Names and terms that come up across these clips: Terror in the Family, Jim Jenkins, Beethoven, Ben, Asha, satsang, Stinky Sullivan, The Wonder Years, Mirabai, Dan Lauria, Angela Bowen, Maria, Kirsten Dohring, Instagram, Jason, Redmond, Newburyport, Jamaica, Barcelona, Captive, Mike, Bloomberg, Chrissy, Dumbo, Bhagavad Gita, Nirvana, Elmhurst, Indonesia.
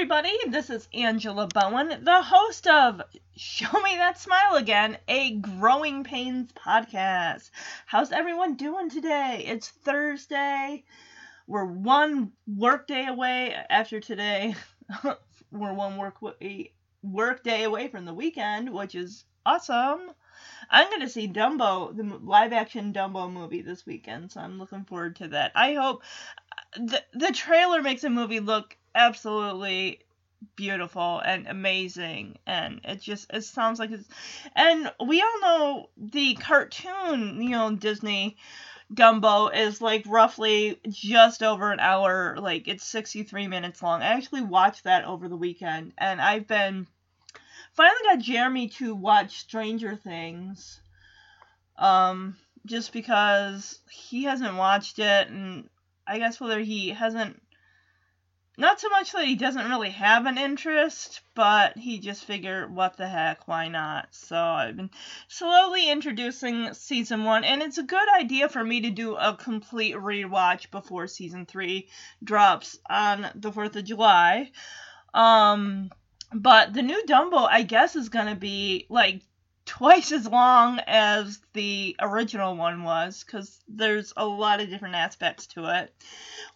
everybody, this is Angela Bowen, the host of Show Me That Smile Again, a Growing Pains podcast. How's everyone doing today? It's Thursday. We're one work day away after today. We're one work day away from the weekend, which is awesome. I'm going to see Dumbo, the live-action Dumbo movie this weekend, so I'm looking forward to that. I hope... The trailer makes a movie look absolutely beautiful and amazing, and it sounds like it's... And we all know the cartoon, Disney Dumbo is, roughly just over an hour. It's 63 minutes long. I actually watched that over the weekend, and I've been... Finally got Jeremy to watch Stranger Things, just because he hasn't watched it, and I guess whether he hasn't, not so much that he doesn't really have an interest, but he just figured, what the heck, why not? So I've been slowly introducing season 1, and it's a good idea for me to do a complete rewatch before season 3 drops on the 4th of July, But the new Dumbo, I guess, is going to be, twice as long as the original one was, because there's a lot of different aspects to it.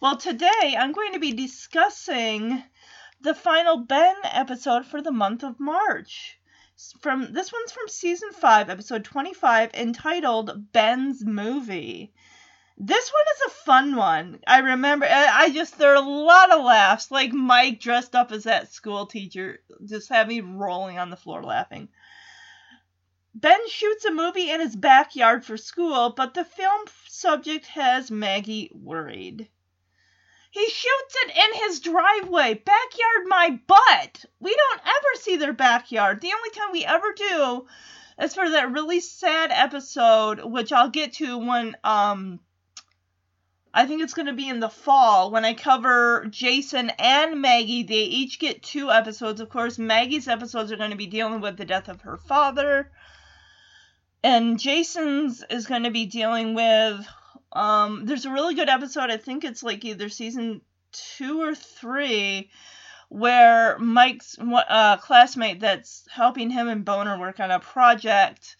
Well, today, I'm going to be discussing the final Ben episode for the month of March. This one's from Season 5, Episode 25, entitled Ben's Movie. This one is a fun one. I remember, there are a lot of laughs. Mike dressed up as that school teacher just had me rolling on the floor laughing. Ben shoots a movie in his backyard for school, but the film subject has Maggie worried. He shoots it in his driveway. Backyard my butt. We don't ever see their backyard. The only time we ever do is for that really sad episode, which I'll get to when, I think it's going to be in the fall when I cover Jason and Maggie. They each get 2 episodes. Of course, Maggie's episodes are going to be dealing with the death of her father. And Jason's is going to be dealing with... there's a really good episode. I think it's either season 2 or 3 where Mike's classmate that's helping him and Boner work on a project...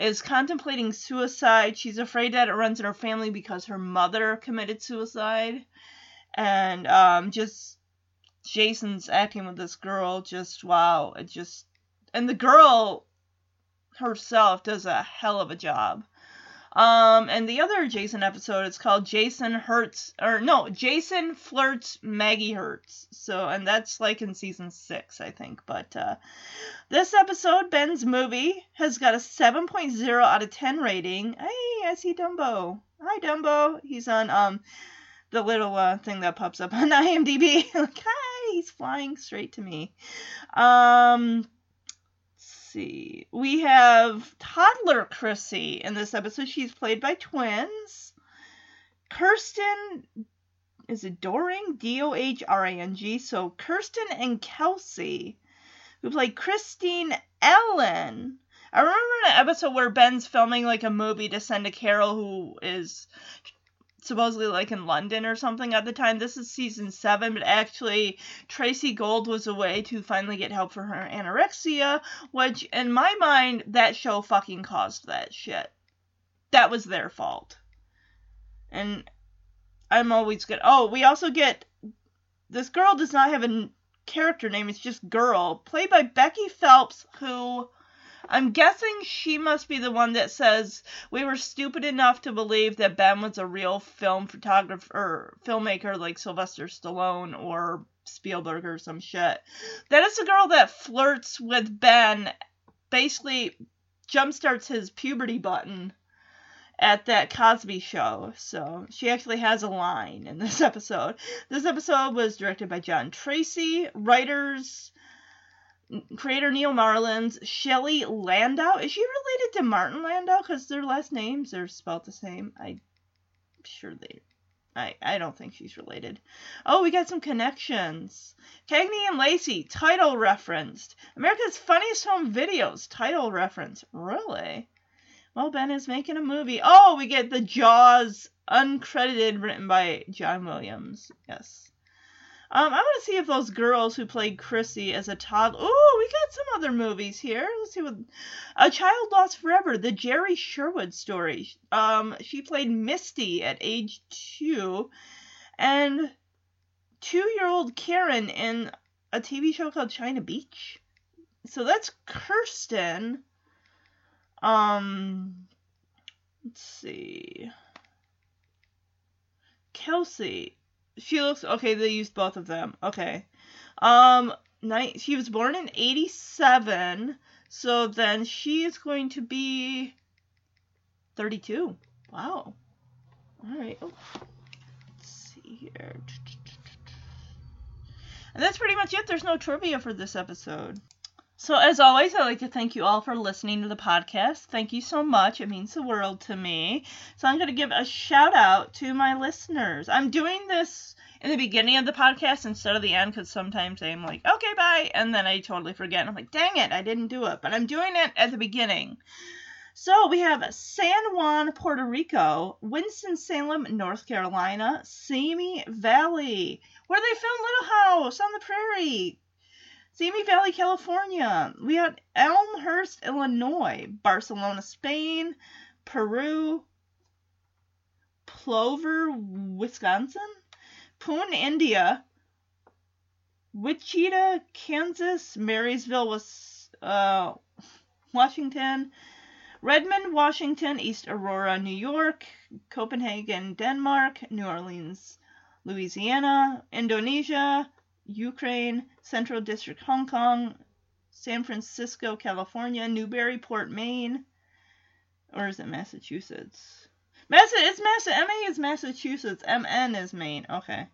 is contemplating suicide. She's afraid that it runs in her family because her mother committed suicide. And Jason's acting with this girl, wow. And the girl herself does a hell of a job. And the other Jason episode is called Jason Flirts, Maggie Hurts. So, and that's in season 6, I think. But, this episode, Ben's Movie, has got a 7.0 out of 10 rating. Hey, I see Dumbo. Hi, Dumbo. He's on, the little, thing that pops up on IMDb. Hi, he's flying straight to me. We have toddler Chrissy in this episode. She's played by twins. Kirsten, is it Dohring? Dohring. So Kirsten and Kelsey, who played Christine Ellen. I remember an episode where Ben's filming a movie to send to Carol, who is supposedly in London or something at the time. This is season 7, but actually Tracy Gold was away to finally get help for her anorexia, which in my mind, that show fucking caused that shit. That was their fault. And I'm always good. Oh, we also get, this girl does not have a character name, it's just girl, played by Becky Phelps, who... I'm guessing she must be the one that says, we were stupid enough to believe that Ben was a real film photographer, filmmaker like Sylvester Stallone or Spielberg or some shit. That is the girl that flirts with Ben, basically jumpstarts his puberty button at that Cosby Show. So she actually has a line in this episode. This episode was directed by John Tracy, creator Neal Marlens, Shelley Landau. Is she related to Martin Landau? Because their last names are spelled the same. I'm sure they... I don't think she's related. Oh, we got some connections. Cagney and Lacey, title referenced. America's Funniest Home Videos, title reference. Really? Well, Ben is making a movie. Oh, we get the Jaws, uncredited, written by John Williams. Yes. I want to see if those girls who played Chrissy as a toddler. Ooh, we got some other movies here. Let's see what. A Child Lost Forever, the Jerry Sherwood story. She played Misty at age 2. And 2-year-old Karen in a TV show called China Beach. So that's Kirsten. Let's see. Kelsey. She looks, okay, they used both of them. Okay. She was born in 87, so then she is going to be 32. Wow. All right. Oh. Let's see here. And that's pretty much it. There's no trivia for this episode. So as always, I'd like to thank you all for listening to the podcast. Thank you so much. It means the world to me. So I'm going to give a shout out to my listeners. I'm doing this in the beginning of the podcast instead of the end because sometimes I'm like, okay, bye. And then I totally forget. I'm like, dang it, I didn't do it. But I'm doing it at the beginning. So we have San Juan, Puerto Rico, Winston-Salem, North Carolina, Simi Valley, where they filmed Little House on the Prairie. Simi Valley, California. We had Elmhurst, Illinois, Barcelona, Spain, Peru, Plover, Wisconsin, Pune, India, Wichita, Kansas, Marysville, Washington, Redmond, Washington, East Aurora, New York, Copenhagen, Denmark, New Orleans, Louisiana, Indonesia, Ukraine, Central District, Hong Kong, San Francisco, California, Newburyport, Maine, or is it Massachusetts? MA is Massachusetts, MN is Maine, okay.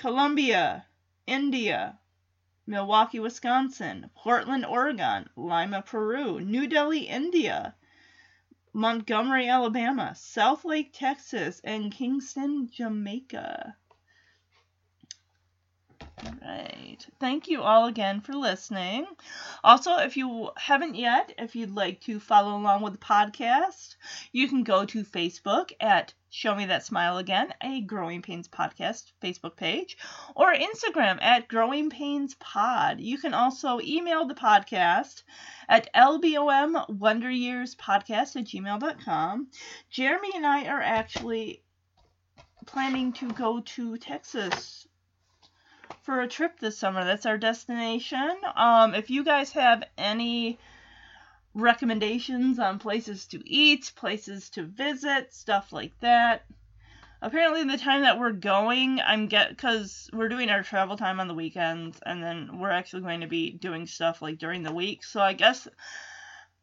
Columbia, India, Milwaukee, Wisconsin, Portland, Oregon, Lima, Peru, New Delhi, India, Montgomery, Alabama, Southlake, Texas, and Kingston, Jamaica. All right. Thank you all again for listening. Also, if you haven't yet, if you'd like to follow along with the podcast, you can go to Facebook at Show Me That Smile Again, a Growing Pains podcast Facebook page, or Instagram at Growing Pains Pod. You can also email the podcast at lbomwonderyearspodcast@gmail.com. Jeremy and I are actually planning to go to Texas for a trip this summer. That's our destination. If you guys have any recommendations on places to eat, places to visit, stuff like that. Apparently the time that we're going, because we're doing our travel time on the weekends, and then we're actually going to be doing stuff like during the week, so I guess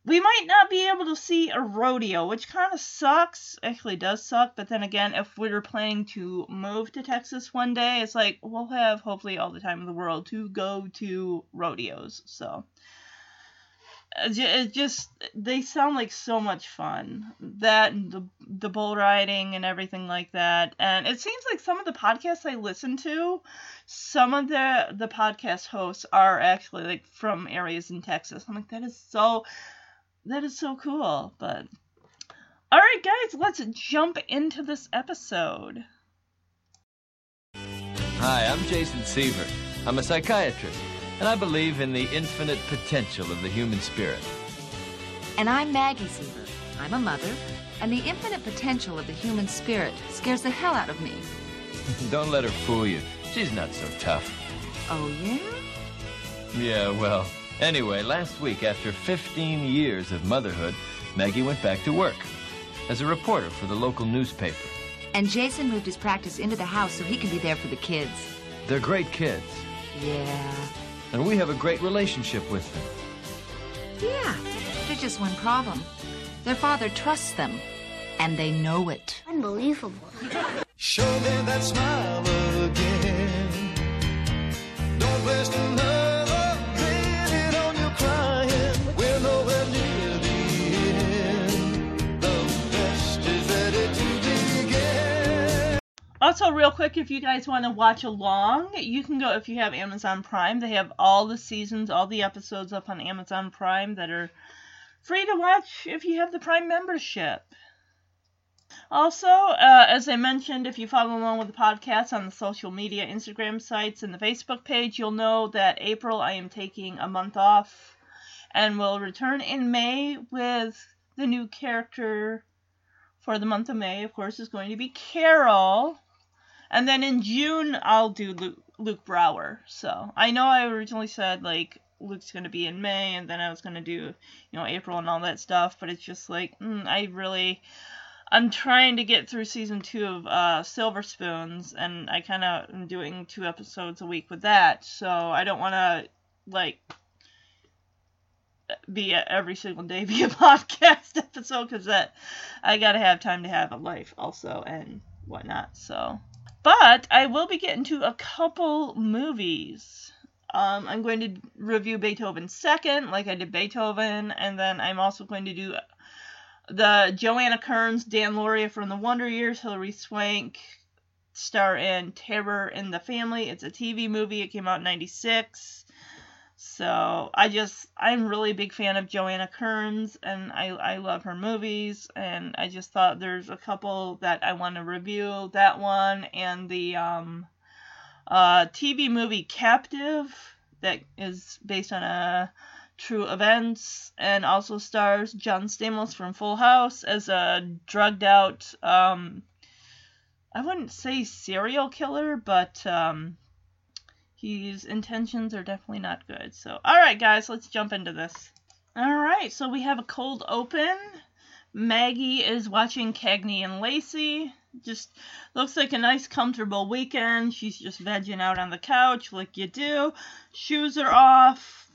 we might not be able to see a rodeo, which kind of sucks. Actually, does suck. But then again, if we were planning to move to Texas one day, it's like we'll have hopefully all the time in the world to go to rodeos. So it just, they sound like so much fun. That and the bull riding and everything like that. And it seems like some of the podcasts I listen to, some of the podcast hosts are actually like from areas in Texas. I'm like, that is so cool, but... Alright, guys, let's jump into this episode. Hi, I'm Jason Seaver. I'm a psychiatrist, and I believe in the infinite potential of the human spirit. And I'm Maggie Seaver. I'm a mother, and the infinite potential of the human spirit scares the hell out of me. Don't let her fool you. She's not so tough. Oh, yeah? Yeah, well... Anyway, last week, after 15 years of motherhood, Maggie went back to work as a reporter for the local newspaper. And Jason moved his practice into the house so he could be there for the kids. They're great kids. Yeah. And we have a great relationship with them. Yeah. There's just one problem. Their father trusts them, and they know it. Unbelievable. Show me that smile again. Don't waste another. Also, real quick, if you guys want to watch along, you can go, if you have Amazon Prime, they have all the seasons, all the episodes up on Amazon Prime that are free to watch if you have the Prime membership. Also, as I mentioned, if you follow along with the podcast on the social media, Instagram sites, and the Facebook page, you'll know that April I am taking a month off and will return in May with the new character for the month of May, of course, is going to be Carol. And then in June, I'll do Luke Brower. So, I know I originally said, like, Luke's going to be in May, and then I was going to do, April and all that stuff, but it's just like, I'm trying to get through season 2 of Silver Spoons, and I kind of am doing 2 episodes a week with that, so I don't want to, be every single day be a podcast episode, because I got to have time to have a life also, and whatnot, so. But I will be getting to a couple movies. I'm going to review Beethoven second, like I did Beethoven, and then I'm also going to do the Joanna Kearns, Dan Lauria from The Wonder Years, Hilary Swank star in Terror in the Family. It's a TV movie. It came out in 96. So I'm really a big fan of Joanna Kearns, and I love her movies, and I just thought there's a couple that I want to review. That one and the TV movie Captive, that is based on true events, and also stars John Stamos from Full House as a drugged out, I wouldn't say serial killer, but his intentions are definitely not good. So, alright guys, let's jump into this. Alright, so we have a cold open. Maggie is watching Cagney and Lacey. Just looks like a nice comfortable weekend. She's just vegging out on the couch like you do. Shoes are off.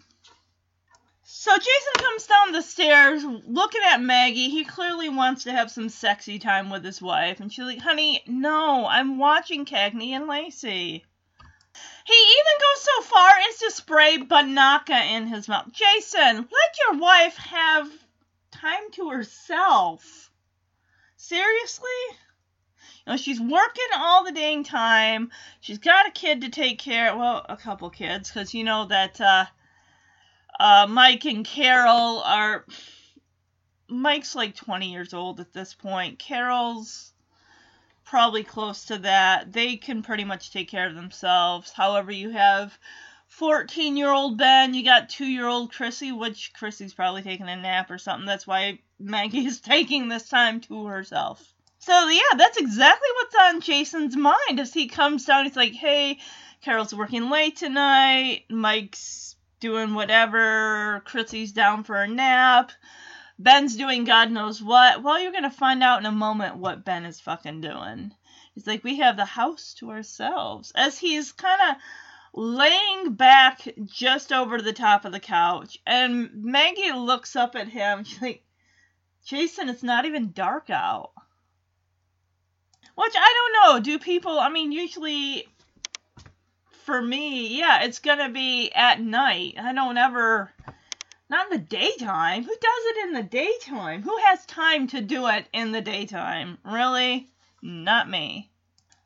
So Jason comes down the stairs looking at Maggie. He clearly wants to have some sexy time with his wife. And she's like, honey, no, I'm watching Cagney and Lacey. He even goes so far as to spray Banaka in his mouth. Jason, let your wife have time to herself. Seriously? She's working all the dang time. She's got a kid to take care of. Well, a couple kids, because you know that Mike and Carol are... Mike's like 20 years old at this point. Carol's probably close to that. They can pretty much take care of themselves. However, you have 14-year-old Ben. You got 2-year-old Chrissy, which Chrissy's probably taking a nap or something. That's why Maggie's taking this time to herself. So, yeah, that's exactly what's on Jason's mind as he comes down. He's like, hey, Carol's working late tonight. Mike's doing whatever. Chrissy's down for a nap. Ben's doing God knows what. Well, you're going to find out in a moment what Ben is fucking doing. He's like, we have the house to ourselves. As he's kind of laying back just over the top of the couch. And Maggie looks up at him. She's like, Jason, it's not even dark out. Which, I don't know, do people, usually, for me, yeah, it's gonna be at night. I don't ever, not in the daytime. Who does it in the daytime? Who has time to do it in the daytime? Really? Not me.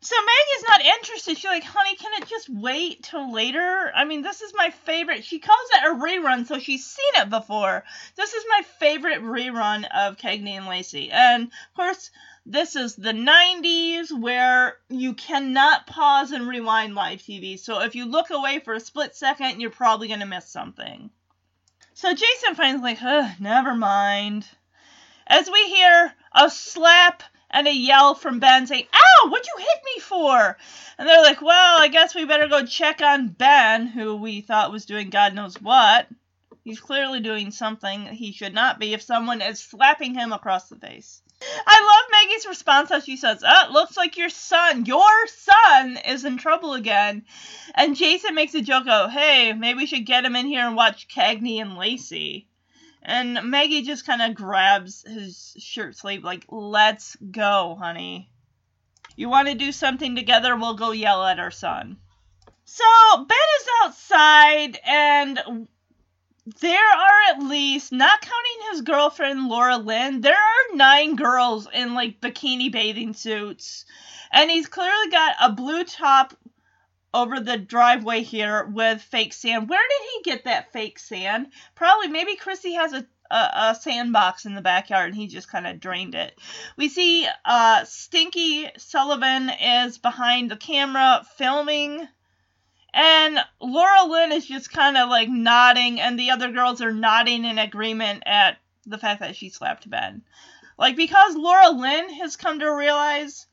So Maggie's not interested. She's like, honey, can it just wait till later? This is my favorite. She calls it a rerun, so she's seen it before. This is my favorite rerun of Cagney and Lacey. And, of course, this is the 90s where you cannot pause and rewind live TV. So if you look away for a split second, you're probably going to miss something. So Jason finds never mind. As we hear a slap and a yell from Ben saying, ow, what'd you hit me for? And they're like, well, I guess we better go check on Ben, who we thought was doing God knows what. He's clearly doing something he should not be if someone is slapping him across the face. I love Maggie's response how she says, oh, looks like your son is in trouble again. And Jason makes a joke of, hey, maybe we should get him in here and watch Cagney and Lacey. And Maggie just kind of grabs his shirt sleeve like, let's go, honey. You want to do something together? We'll go yell at our son. So Ben is outside and... there are at least, not counting his girlfriend, Laura Lynn, there are 9 girls in, bikini bathing suits. And he's clearly got a blue top over the driveway here with fake sand. Where did he get that fake sand? Probably, maybe Chrissy has a, a sandbox in the backyard, and he just kind of drained it. We see Stinky Sullivan is behind the camera filming, and Laura Lynn is just kind of like nodding, and the other girls are nodding in agreement at the fact that she slapped Ben. Like, because Laura Lynn has come to realize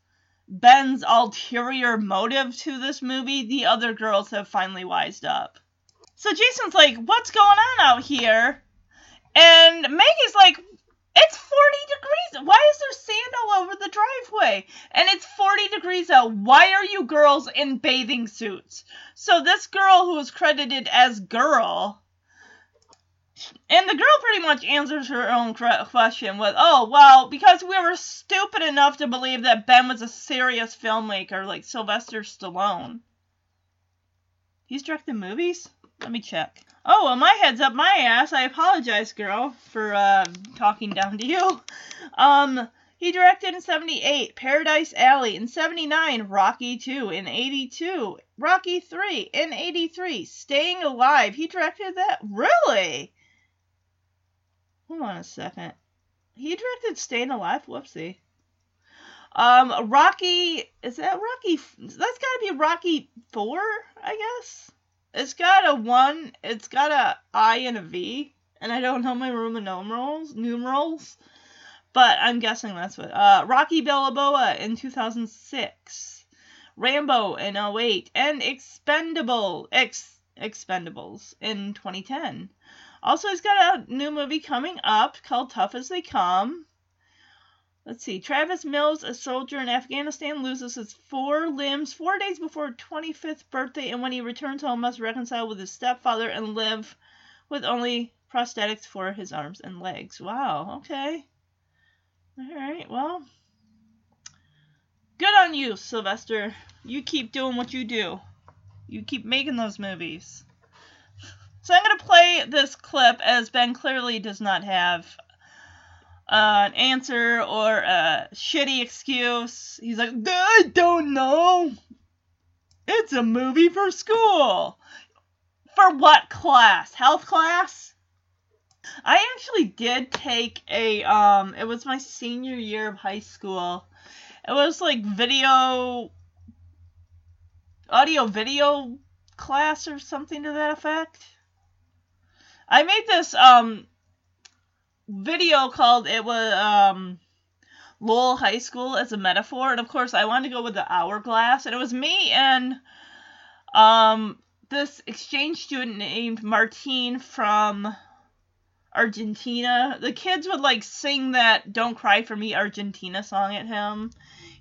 Ben's ulterior motive to this movie, the other girls have finally wised up. So Jason's like, what's going on out here? And Maggie's like, it's 40 degrees. Why is there sand all over the driveway? And it's 40 degrees out. Why are you girls in bathing suits? So this girl who is credited as Girl, and the girl pretty much answers her own question with, oh, well, because we were stupid enough to believe that Ben was a serious filmmaker like Sylvester Stallone. He's directed movies? Let me check. Oh, well, my head's up my ass. I apologize, girl, for talking down to you. He directed in 78, Paradise Alley. In 79, Rocky 2. In 82, Rocky 3. In 83, Staying Alive. He directed that? Really? Hold on a second. He directed Staying Alive? Whoopsie. Rocky, is that Rocky? That's gotta be Rocky 4, I guess? It's got a 1, it's got a I and a V, and I don't know my Roman numerals, but I'm guessing that's what, Rocky Balboa in 2006, Rambo in 08, and Expendables in 2010. Also, he's got a new movie coming up called Tough as They Come. Let's see. Travis Mills, a soldier in Afghanistan, loses his 4 limbs 4 days before his 25th birthday, and when he returns home, must reconcile with his stepfather and live with only prosthetics for his arms and legs. Wow. Okay. All right. Well, good on you, Sylvester. You keep doing what you do. You keep making those movies. So I'm going to play this clip, as Ben clearly does not have an answer or a shitty excuse. He's like, I don't know. It's a movie for school. For what class? Health class? I actually did take a, it was my senior year of high school. It was like audio video class or something to that effect. I made this, video called, it was Lowell High School as a metaphor, and of course I wanted to go with the hourglass, and it was me and this exchange student named Martine from Argentina. The kids would like sing that Don't Cry For Me Argentina song at him.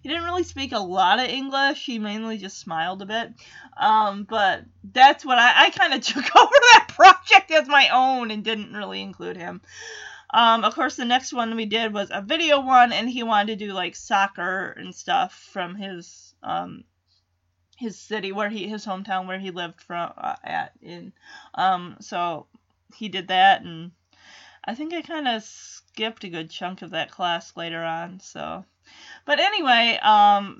He didn't really speak a lot of English, he mainly just smiled a bit, but that's what I kind of took over that project as my own and didn't really include him. Of course, the next one we did was a video one, and he wanted to do, like, soccer and stuff from his city, his hometown where he lived from, so he did that, and I think I kind of skipped a good chunk of that class later on, so, but anyway,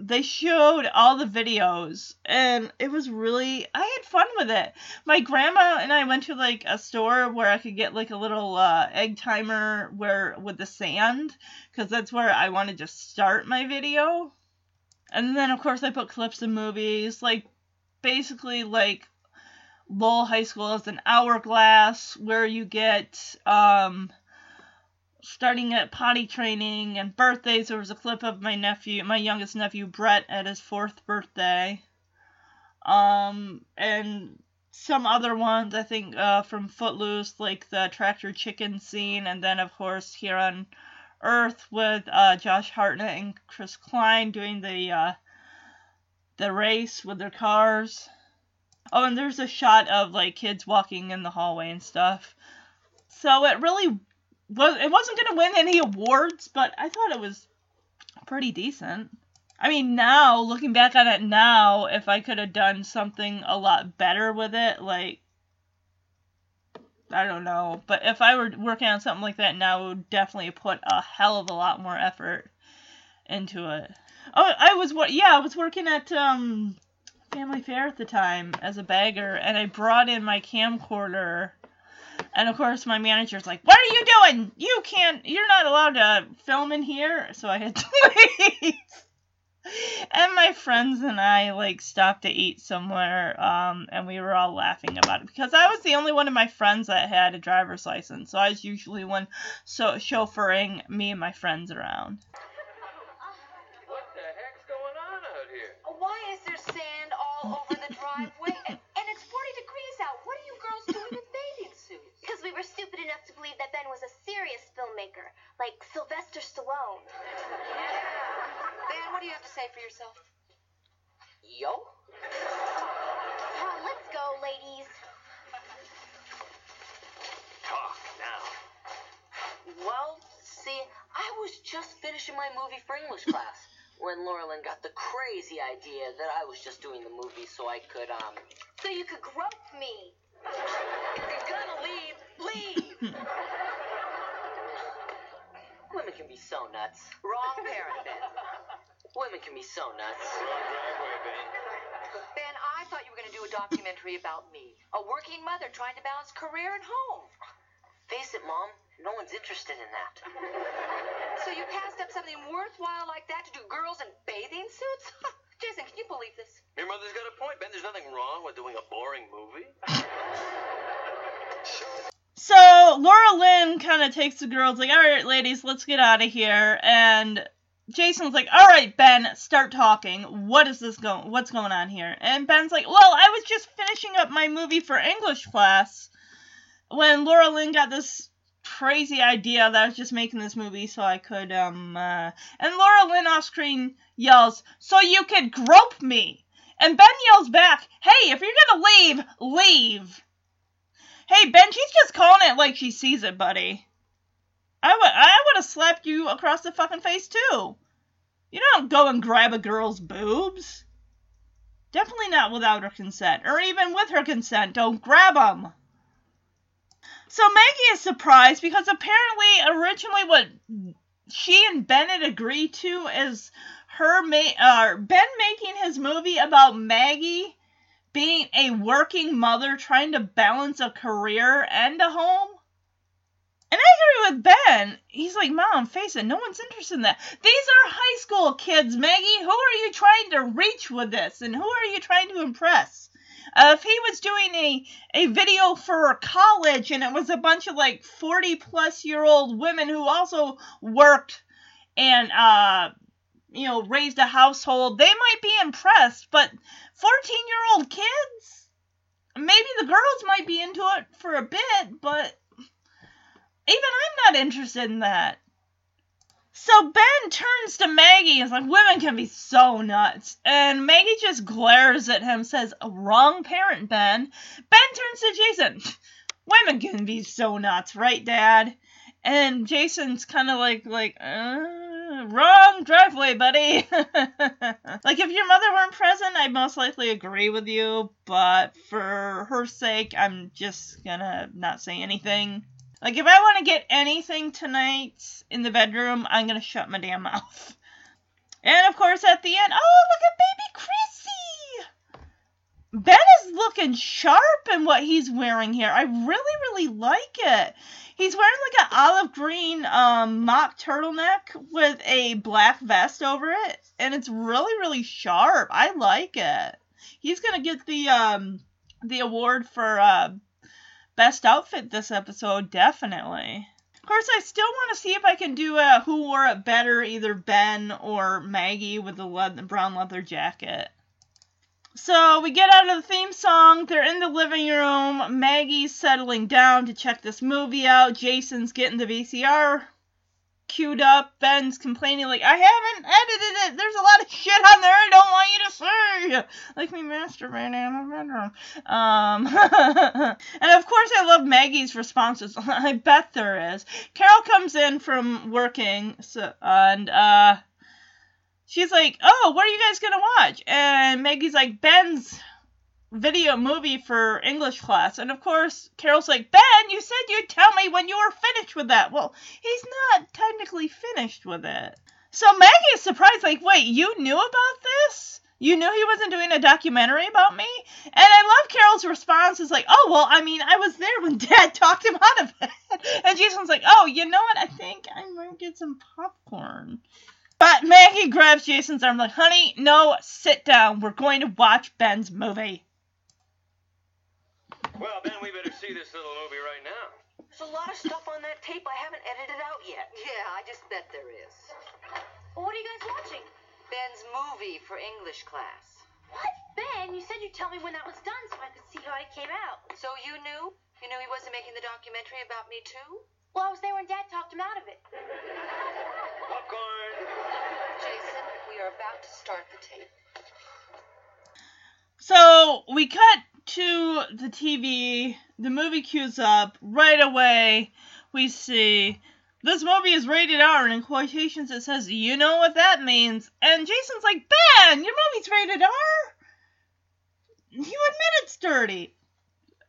they showed all the videos, and it was really, I had fun with it. My grandma and I went to, like, a store where I could get, like, a little, egg timer with the sand, because that's where I wanted to start my video, and then, of course, I put clips of movies, like, basically, like, Lowell High School is an hourglass, where you get, starting at potty training and birthdays. There was a clip of my youngest nephew, Brett, at his 4th birthday. And some other ones, I think, from Footloose, like the Tractor Chicken scene. And then, of course, Here on Earth with Josh Hartnett and Chris Klein doing the race with their cars. Oh, and there's a shot of, like, kids walking in the hallway and stuff. So it wasn't going to win any awards, but I thought it was pretty decent. I mean, now, looking back on it now, if I could have done something a lot better with it, like, I don't know. But if I were working on something like that now, I would definitely put a hell of a lot more effort into it. Oh, I was working at Family Fair at the time as a bagger, and I brought in my camcorder. And of course my manager's like, what are you doing? You can't, you're not allowed to film in here. So I had to leave. And my friends and I, like, stopped to eat somewhere, and we were all laughing about it, because I was the only one of my friends that had a driver's license, so I was usually one chauffeuring me and my friends around. What the heck's going on out here? Why is there sand all over the driveway? And it's 40 degrees out. What are you girls doing in bathing suits? Because we were stupid enough to believe that Ben was a serious filmmaker, like Sylvester Stallone. Ben, what do you have to say for yourself? Yo. Well, let's go, ladies. Talk now. Well, see, I was just finishing my movie for English class when Laurelyn got the crazy idea that I was just doing the movie so I could, So you could grope me. If you're gonna leave, leave. Women can be so nuts. Wrong parent, Ben. Women can be so nuts. Ben, I thought you were going to do a documentary about me. A working mother trying to balance career and home. Face it, Mom. No one's interested in that. So you passed up something worthwhile like that to do girls in bathing suits? Jason, can you believe this? Your mother's got a point, Ben. There's nothing wrong with doing a boring movie. Sure. So Laurelyn kind of takes the girls, like, all right, ladies, let's get out of here. And Jason's like, all right, Ben, start talking. What's going on here? And Ben's like, well, I was just finishing up my movie for English class when Laurelyn got this crazy idea that I was just making this movie so I could, And Laurelyn off screen yells, so you could grope me. And Ben yells back, hey, if you're going to leave, leave. Hey, Ben, she's just calling it like she sees it, buddy. I would have slapped you across the fucking face, too. You don't go and grab a girl's boobs. Definitely not without her consent. Or even with her consent, don't grab them. So Maggie is surprised because apparently, originally what she and Ben had agreed to is Ben making his movie about Maggie being a working mother trying to balance a career and a home. And I agree with Ben. He's like, Mom, face it, no one's interested in that. These are high school kids, Maggie. Who are you trying to reach with this? And who are you trying to impress? If he was doing a video for college and it was a bunch of like 40-plus-year-old women who also worked and, raised a household, they might be impressed, but 14-year-old kids? Maybe the girls might be into it for a bit, but even I'm not interested in that. So Ben turns to Maggie and is like, women can be so nuts. And Maggie just glares at him, says, wrong parent, Ben. Ben turns to Jason, women can be so nuts, right, Dad? And Jason's kind of wrong driveway, buddy. Like, if your mother weren't present, I'd most likely agree with you, but for her sake, I'm just gonna not say anything. Like, if I want to get anything tonight in the bedroom, I'm gonna shut my damn mouth. And, of course, at the end, oh, look at baby Chrissy! Ben is looking sharp in what he's wearing here. I really like it. He's wearing like an olive green mock turtleneck with a black vest over it. And it's really sharp. I like it. He's going to get the award for best outfit this episode, definitely. Of course, I still want to see if I can do a who wore it better, either Ben or Maggie with the brown leather jacket. So we get out of the theme song, they're in the living room, Maggie's settling down to check this movie out, Jason's getting the VCR queued up, Ben's complaining like, I haven't edited it, there's a lot of shit on there I don't want you to see, like me masturbating in my bedroom. And of course I love Maggie's responses, I bet there is. Carol comes in from working, and she's like, oh, what are you guys going to watch? And Maggie's like, Ben's video movie for English class. And, of course, Carol's like, Ben, you said you'd tell me when you were finished with that. Well, he's not technically finished with it. So Maggie is surprised, like, wait, you knew about this? You knew he wasn't doing a documentary about me? And I love Carol Carol's response is like, oh, well, I mean, I was there when Dad talked him out of it. And Jason's like, oh, you know what? I think I might get some popcorn. But Maggie grabs Jason's arm like, honey, no, sit down. We're going to watch Ben's movie. Well, Ben, we better see this little movie right now. There's a lot of stuff on that tape I haven't edited out yet. Yeah, I just bet there is. Well, what are you guys watching? Ben's movie for English class. What? Ben, you said you'd tell me when that was done so I could see how it came out. So you knew? You knew he wasn't making the documentary about me, too? Well, I was there when Dad talked him out of it. Popcorn! Jason, we are about to start the tape. So, we cut to the TV, the movie cues up, right away we see, this movie is rated R, and in quotations it says, you know what that means, and Jason's like, Ben, your movie's rated R? You admit it's dirty.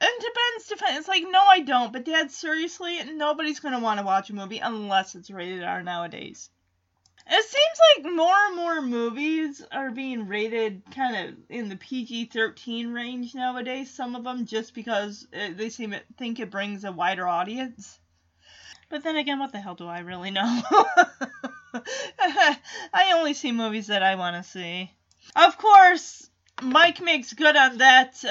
And to Ben's defense, it's like, no I don't, but Dad, seriously, nobody's going to want to watch a movie unless it's rated R nowadays. It seems like more and more movies are being rated kind of in the PG-13 range nowadays, some of them, just because they think it brings a wider audience. But then again, what the hell do I really know? I only see movies that I want to see. Of course, Mike makes good on that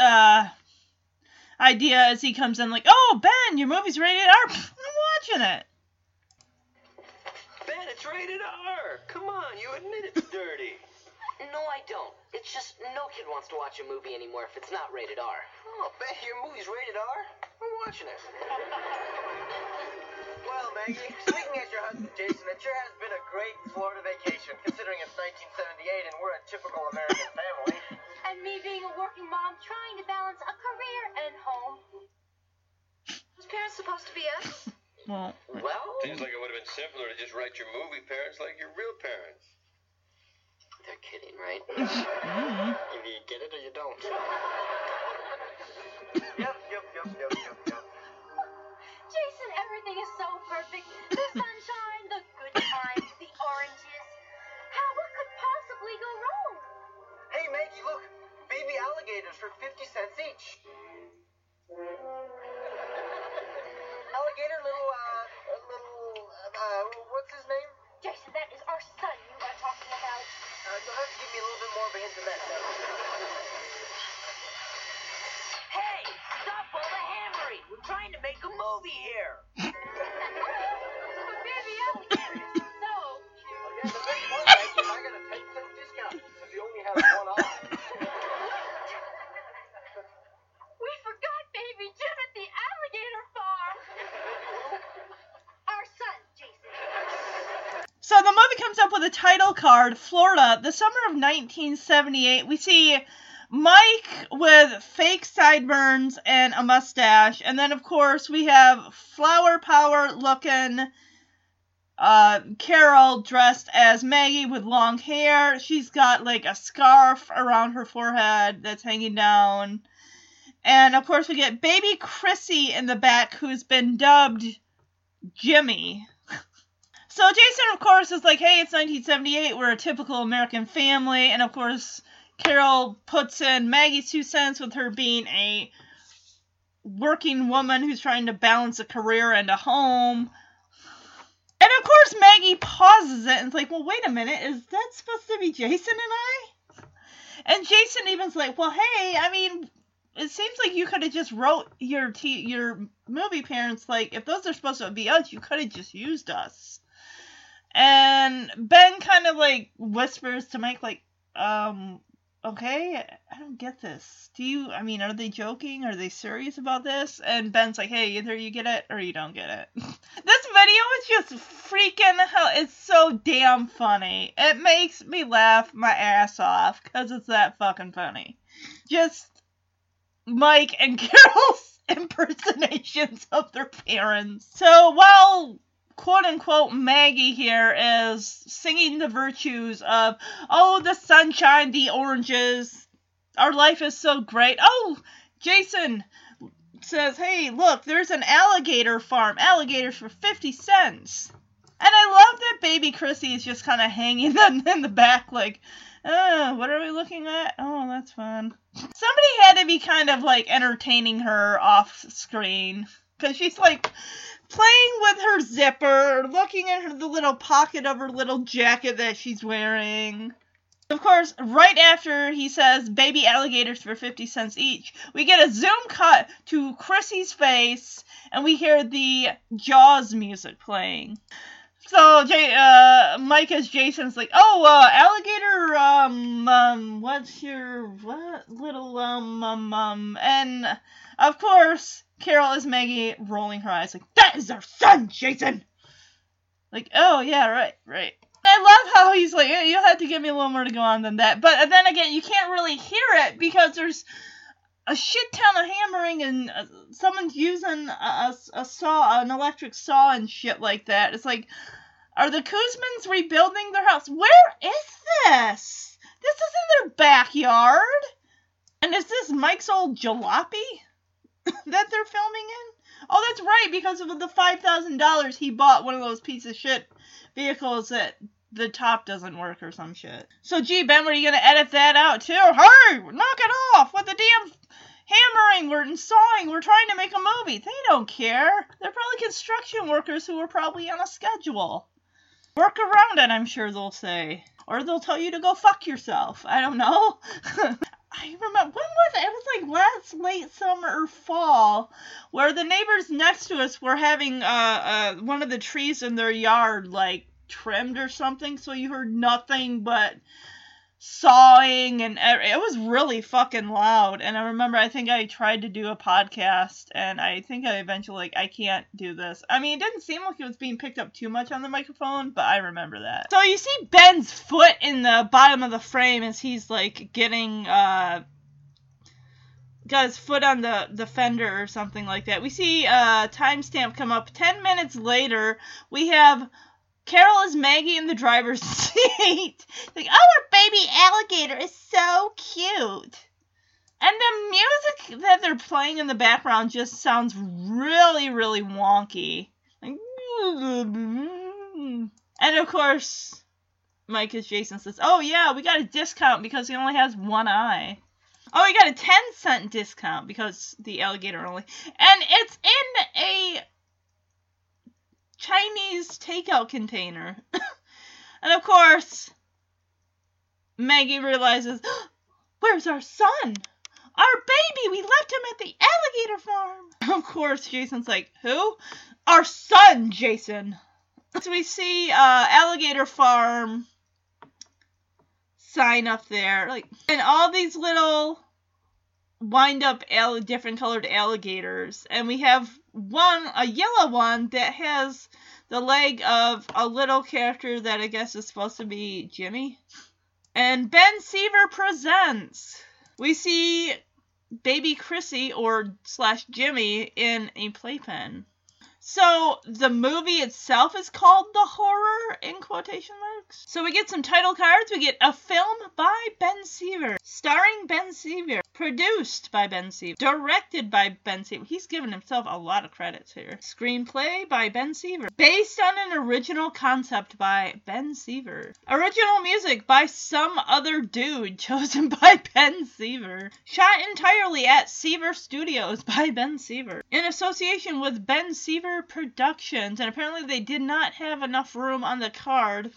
idea as he comes in like, oh, Ben, your movie's rated R. I'm watching it. Ben, it's rated R. Come on, you admit it's dirty. No, I don't. It's just no kid wants to watch a movie anymore if it's not rated R. Oh, Ben, your movie's rated R? I'm watching it. Well, Maggie, speaking as your husband, Jason, it sure has been a great Florida vacation, considering it's 1978 and we're a typical American family. And me being a working mom trying to balance a career and home. Whose parents supposed to be us? Well, seems like it would have been simpler to just write your movie parents like your real parents. They're kidding, right? Either you get it or you don't. Yep. Jason, everything is so perfect. The sunshine, the good times, the oranges. What could possibly go wrong? Hey, Maggie, look. Baby alligators for 50 cents each. Alligator, what's his name? Jason, that is our son you are talking about. You'll have to give me a little bit more of a hint of that now. Hey, stop all the hammering. We're trying to make a movie here. The baby alligator is so cute. Oh, yeah, the big one, Maggie, I got a 10-cent discount because you only have one eye. We forgot baby Jim at the alligator farm. Our son, Jason. So the movie comes up with a title card, Florida, the summer of 1978. We see Mike with fake sideburns and a mustache. And then, of course, we have Flower Power looking Carol dressed as Maggie with long hair. She's got like a scarf around her forehead that's hanging down. And, of course, we get baby Chrissy in the back, who's been dubbed Jimmy. So Jason, of course, is like, hey, it's 1978, we're a typical American family. And, of course, Carol puts in Maggie's 2 cents with her being a working woman who's trying to balance a career and a home. And, of course, Maggie pauses it and is like, well, wait a minute, is that supposed to be Jason and I? And Jason even's like, well, hey, I mean, it seems like you could have just wrote your movie parents, like, if those are supposed to be us, you could have just used us. And Ben kind of, like, whispers to Mike, like, okay, I don't get this. Are they joking? Are they serious about this? And Ben's like, hey, either you get it or you don't get it. This video is just freaking hell. It's so damn funny. It makes me laugh my ass off, because it's that fucking funny. Just Mike and Carol's impersonations of their parents. So while, quote-unquote, Maggie here is singing the virtues of, oh, the sunshine, the oranges, our life is so great. Oh, Jason says, hey, look, there's an alligator farm. Alligators for 50 cents. And I love that baby Chrissy is just kind of hanging in the back like, What are we looking at? Oh, that's fun. Somebody had to be kind of, like, entertaining her off screen. Because she's, like, playing with her zipper, looking at the little pocket of her little jacket that she's wearing. Of course, right after he says, baby alligators for 50 cents each, we get a zoom cut to Chrissy's face, and we hear the Jaws music playing. So, Mike as Jason's like, alligator, and, of course, Carol as Maggie rolling her eyes, like, that is our son, Jason! Like, oh, yeah, right. I love how he's like, you'll have to give me a little more to go on than that. But then again, you can't really hear it because there's a shit ton of hammering and someone's using a saw, an electric saw and shit like that. It's like, are the Kuzmans rebuilding their house? Where is this? This is in their backyard. And is this Mike's old jalopy that they're filming in? Oh, that's right, because of the $5,000 he bought one of those piece of shit vehicles that the top doesn't work or some shit. So, gee, Ben, were you going to edit that out, too? Hey, knock it off with the damn hammering and sawing. We're trying to make a movie. They don't care. They're probably construction workers who are probably on a schedule. Work around it, I'm sure they'll say. Or they'll tell you to go fuck yourself. I don't know. I remember, when was it? It was like last late summer or fall, where the neighbors next to us were having one of the trees in their yard, like, trimmed or something, so you heard nothing but sawing, and it was really fucking loud, and I remember, I think I tried to do a podcast, and I think I eventually, like, I can't do this. I mean, it didn't seem like it was being picked up too much on the microphone, but I remember that. So you see Ben's foot in the bottom of the frame as he's, like, getting, got his foot on the fender or something like that. We see a timestamp come up. 10 minutes later, we have Carol is Maggie in the driver's seat. Like, our baby alligator is so cute. And the music that they're playing in the background just sounds really, really wonky. Like, and of course, Mike as Jason says, oh yeah, we got a discount because he only has one eye. Oh, we got a 10-cent discount because the alligator only. And it's in a Chinese takeout container. And of course, Maggie realizes, where's our son? Our baby! We left him at the alligator farm! Of course, Jason's like, who? Our son, Jason! So we see alligator farm sign up there. Like, and all these little wind-up different colored alligators. And we have one, a yellow one, that has the leg of a little character that I guess is supposed to be Jimmy. And Ben Seaver presents. We see baby Chrissy / Jimmy in a playpen. So the movie itself is called The Horror, in quotation marks. So we get some title cards. We get a film by Ben Seaver, starring Ben Seaver, produced by Ben Seaver, directed by Ben Seaver. He's given himself a lot of credits here. Screenplay by Ben Seaver, based on an original concept by Ben Seaver. Original music by some other dude, chosen by Ben Seaver. Shot entirely at Seaver Studios by Ben Seaver, in association with Ben Seaver Productions. And apparently they did not have enough room on the card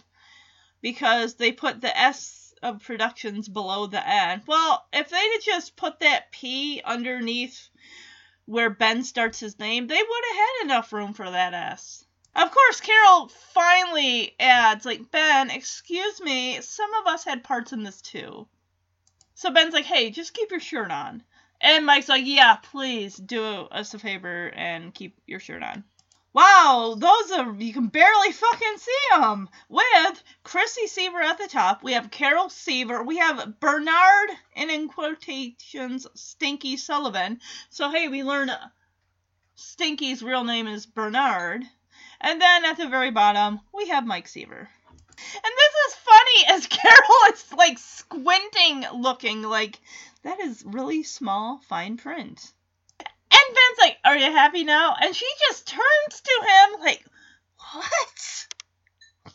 because they put the S of Productions below the N. Well, if they had just put that P underneath where Ben starts his name, they would have had enough room for that S. Of course, Carol finally adds, like, Ben, excuse me, some of us had parts in this too. So Ben's like, hey, just keep your shirt on. And Mike's like, yeah, please do us a favor and keep your shirt on. Wow, those are, you can barely fucking see them. With Chrissy Seaver at the top, we have Carol Seaver, we have Bernard, and in quotations, Stinky Sullivan. So, hey, we learn Stinky's real name is Bernard. And then at the very bottom, we have Mike Seaver. And this is funny as Carol is, like, squinting looking, like, that is really small, fine print. And Ben's like, are you happy now? And she just turns to him like, what?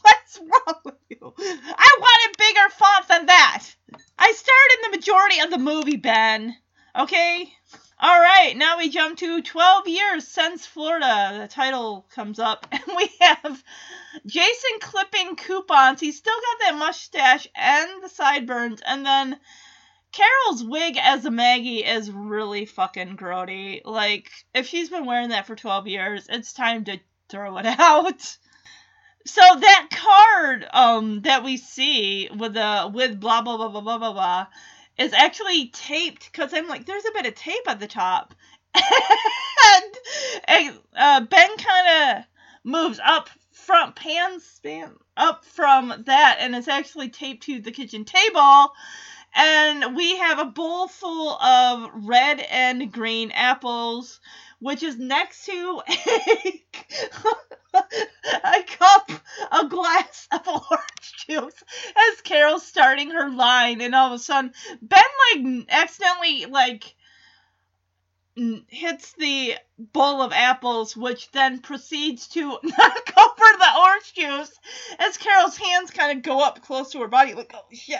What's wrong with you? I wanted bigger font than that. I starred in the majority of the movie, Ben. Okay? All right, now we jump to 12 years since Florida. The title comes up, and we have Jason clipping coupons. He's still got that mustache and the sideburns, and then Carol's wig as a Maggie is really fucking grody. Like, if she's been wearing that for 12 years, it's time to throw it out. So that card that we see with blah, blah, blah, blah, blah, blah, blah, is actually taped, because I'm like, there's a bit of tape at the top. and Ben kind of moves up front, pan up from that, and it's actually taped to the kitchen table. And we have a bowl full of red and green apples, which is next to a glass of orange juice, as Carol's starting her line. And all of a sudden, Ben, accidentally, hits the bowl of apples, which then proceeds to knock over the orange juice, as Carol's hands kind of go up close to her body, like, oh, shit.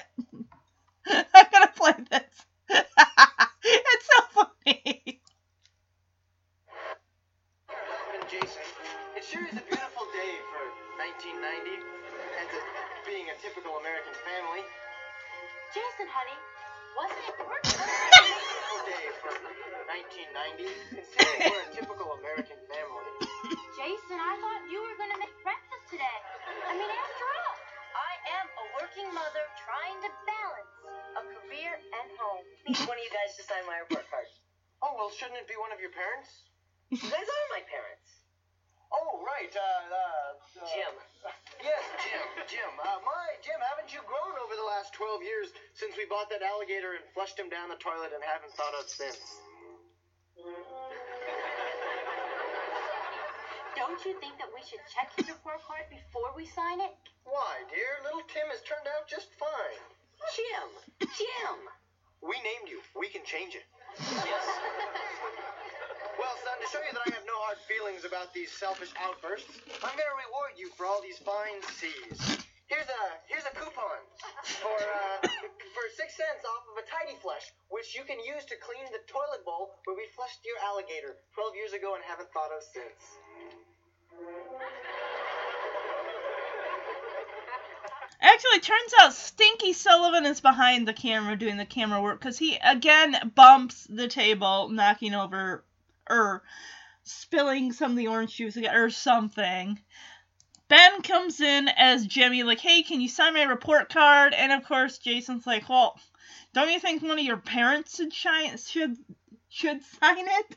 I'm gonna play this. It's so funny. Carol and Jason, it sure is a beautiful day for 1990 and being a typical American family. Jason, honey, wasn't it gorgeous? It's a beautiful day for 1990 considering we're a typical American family. Jason, I thought you were gonna make breakfast today. I mean, after all, I am a working mother trying to balance a career and home. Need one of you guys to sign my report card. Oh, well, shouldn't it be one of your parents? You guys are my parents. Oh, right. Jim. Yes, Jim. Jim, haven't you grown over the last 12 years since we bought that alligator and flushed him down the toilet and haven't thought of since? Don't you think that we should check his report card before we sign it? Why, dear? Little Tim has turned out just fine. Jim! We named you. We can change it. Yes. Well, son, to show you that I have no hard feelings about these selfish outbursts, I'm going to reward you for all these fine C's. Here's a coupon for 6 cents off of a tidy flush, which you can use to clean the toilet bowl where we flushed your alligator 12 years ago and haven't thought of since. Actually, turns out Stinky Sullivan is behind the camera doing the camera work, because he again bumps the table, knocking over spilling some of the orange juice or something. Ben comes in as Jimmy, like, hey, can you sign my report card? And, of course, Jason's like, well, don't you think one of your parents should sign it?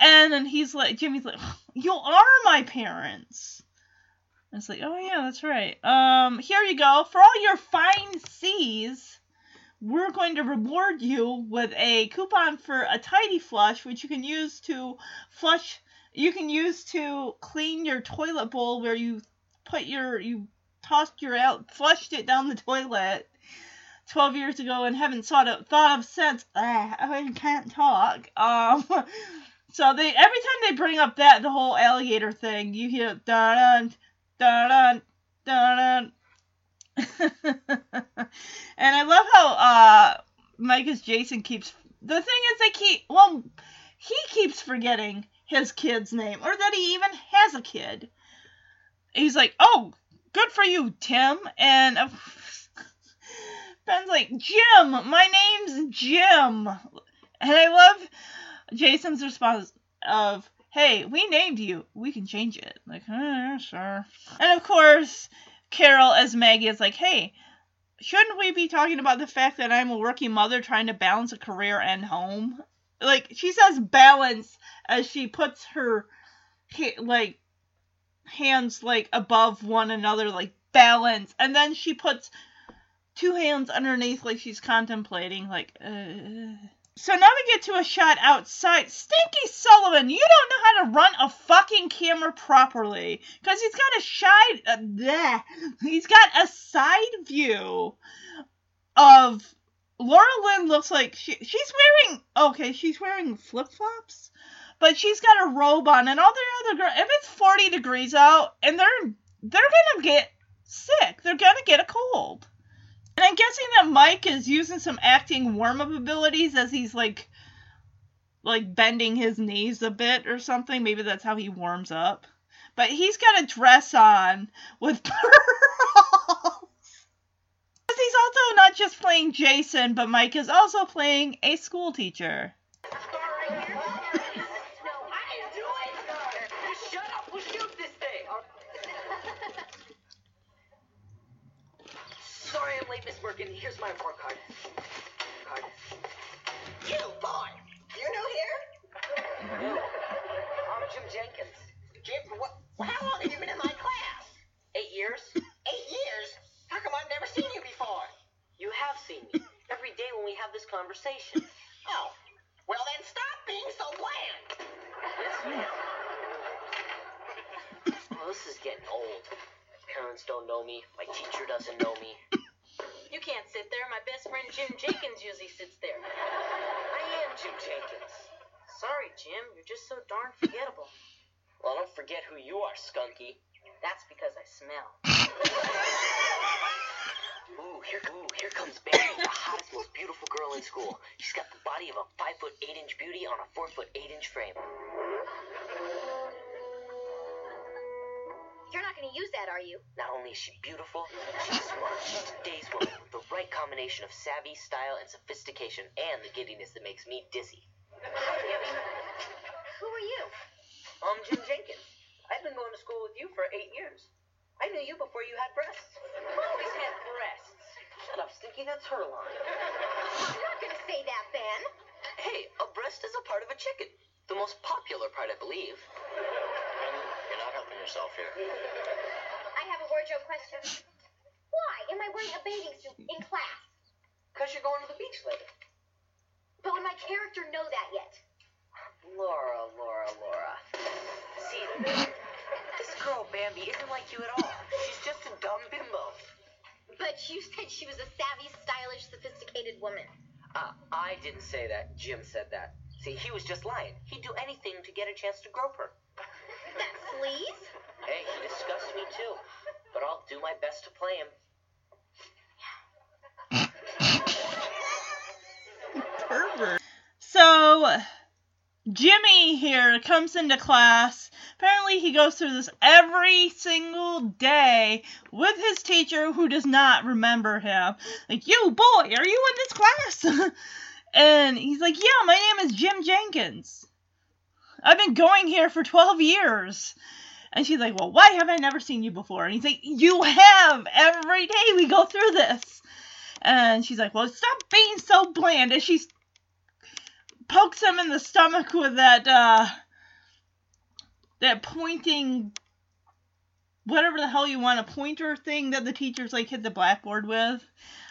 And then Jimmy's like, you are my parents. And it's like, oh, yeah, that's right. Here you go. For all your fine C's, we're going to reward you with a coupon for a tidy flush, which you can use to clean your toilet bowl where you put flushed it down the toilet 12 years ago and haven't thought of since. I can't talk. So every time they bring up the whole alligator thing, you hear dun dun dun dun. And I love how Mike's Jason keeps. The thing is, he keeps forgetting his kid's name, or that he even has a kid. He's like, oh, good for you, Tim. And Ben's like, Jim, my name's Jim. And I love Jason's response of, hey, we named you. We can change it. Like, sure. And of course, Carol as Maggie is like, hey, shouldn't we be talking about the fact that I'm a working mother trying to balance a career and home? Like, she says balance as she puts her, hands, above one another, balance. And then she puts two hands underneath like she's contemplating, So now we get to a shot outside. Stinky Sullivan, you don't know how to run a fucking camera properly. Because he's got a side view of... Laura Lynn looks like she's wearing flip-flops, but she's got a robe on, and all the other girls, if it's 40 degrees out, and they're they're going to get sick. They're going to get a cold. And I'm guessing that Mike is using some acting warm-up abilities as he's, like bending his knees a bit or something. Maybe that's how he warms up. But he's got a dress on with pearls. Because he's also not just playing Jason, but Mike is also playing a school teacher. And here's my report card. You, boy! You're new here? No. I'm Jim Jenkins. Jim, how long have you been in my class? 8 years. 8 years? How come I've never seen you before? You have seen me. Every day when we have this conversation. Oh. Well, then stop being so bland. Yes, ma'am. Well, this is getting old. My parents don't know me. My teacher doesn't know me. You can't sit there. My best friend Jim Jenkins usually sits there. I am Jim Jenkins. Sorry, Jim. You're just so darn forgettable. Well, don't forget who you are, Skunky. That's because I smell. Ooh, here comes Ben, the hottest, most beautiful girl in school. She's got the body of a 5'8" beauty on a 4'8" frame. You're not going to use that, are you? Not only is she beautiful, she's smart. She's today's woman with the right combination of savvy, style, and sophistication, and the giddiness that makes me dizzy. Who are you? I'm Jim Jenkins. I've been going to school with you for 8 years. I knew you before you had breasts. I've always had breasts. Shut up, Stinky. That's her line. You're not going to say that, Ben. Hey, a breast is a part of a chicken. The most popular part, I believe. Yourself here. I have a wardrobe question. Why am I wearing a bathing suit in class? Because you're going to the beach later. But would my character know that yet? Laura. See, this girl, Bambi, isn't like you at all. She's just a dumb bimbo. But you said she was a savvy, stylish, sophisticated woman. I didn't say that. Jim said that. See, he was just lying. He'd do anything to get a chance to grope her. That sleaze? Hey, he disgusts me too, but I'll do my best to play him. Pervert. So, Jimmy here comes into class. Apparently he goes through this every single day with his teacher who does not remember him. Like, you boy, are you in this class? And he's like, yeah, my name is Jim Jenkins. I've been going here for 12 years. And she's like, well, why have I never seen you before? And he's like, you have. Every day we go through this. And she's like, well, stop being so bland. And she pokes him in the stomach with that pointing, whatever the hell you want, a pointer thing that the teachers, like, hit the blackboard with.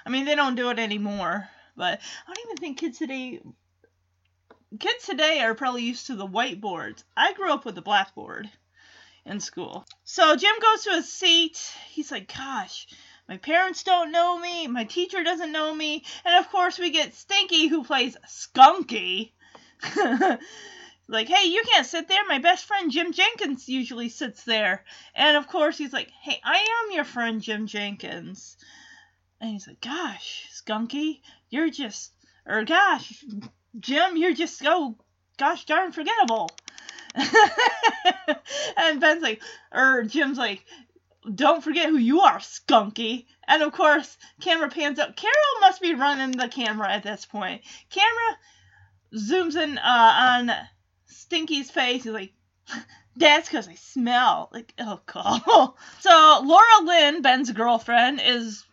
I mean, they don't do it anymore. But I don't even think kids today are probably used to the whiteboards. I grew up with the blackboard in school. So Jim goes to his seat. He's like, gosh, my parents don't know me. My teacher doesn't know me. And, of course, we get Stinky, who plays Skunky. Like, hey, you can't sit there. My best friend Jim Jenkins usually sits there. And, of course, he's like, hey, I am your friend Jim Jenkins. And he's like, gosh, Skunky, you're just, or gosh, Jim, you're just so gosh darn forgettable. And Ben's like, or Jim's like, don't forget who you are, Skunky. And of course, camera pans up. Carol must be running the camera at this point. Camera zooms in on Stinky's face. He's like, that's because I smell. Like, oh, cool. So Laura Lynn, Ben's girlfriend, is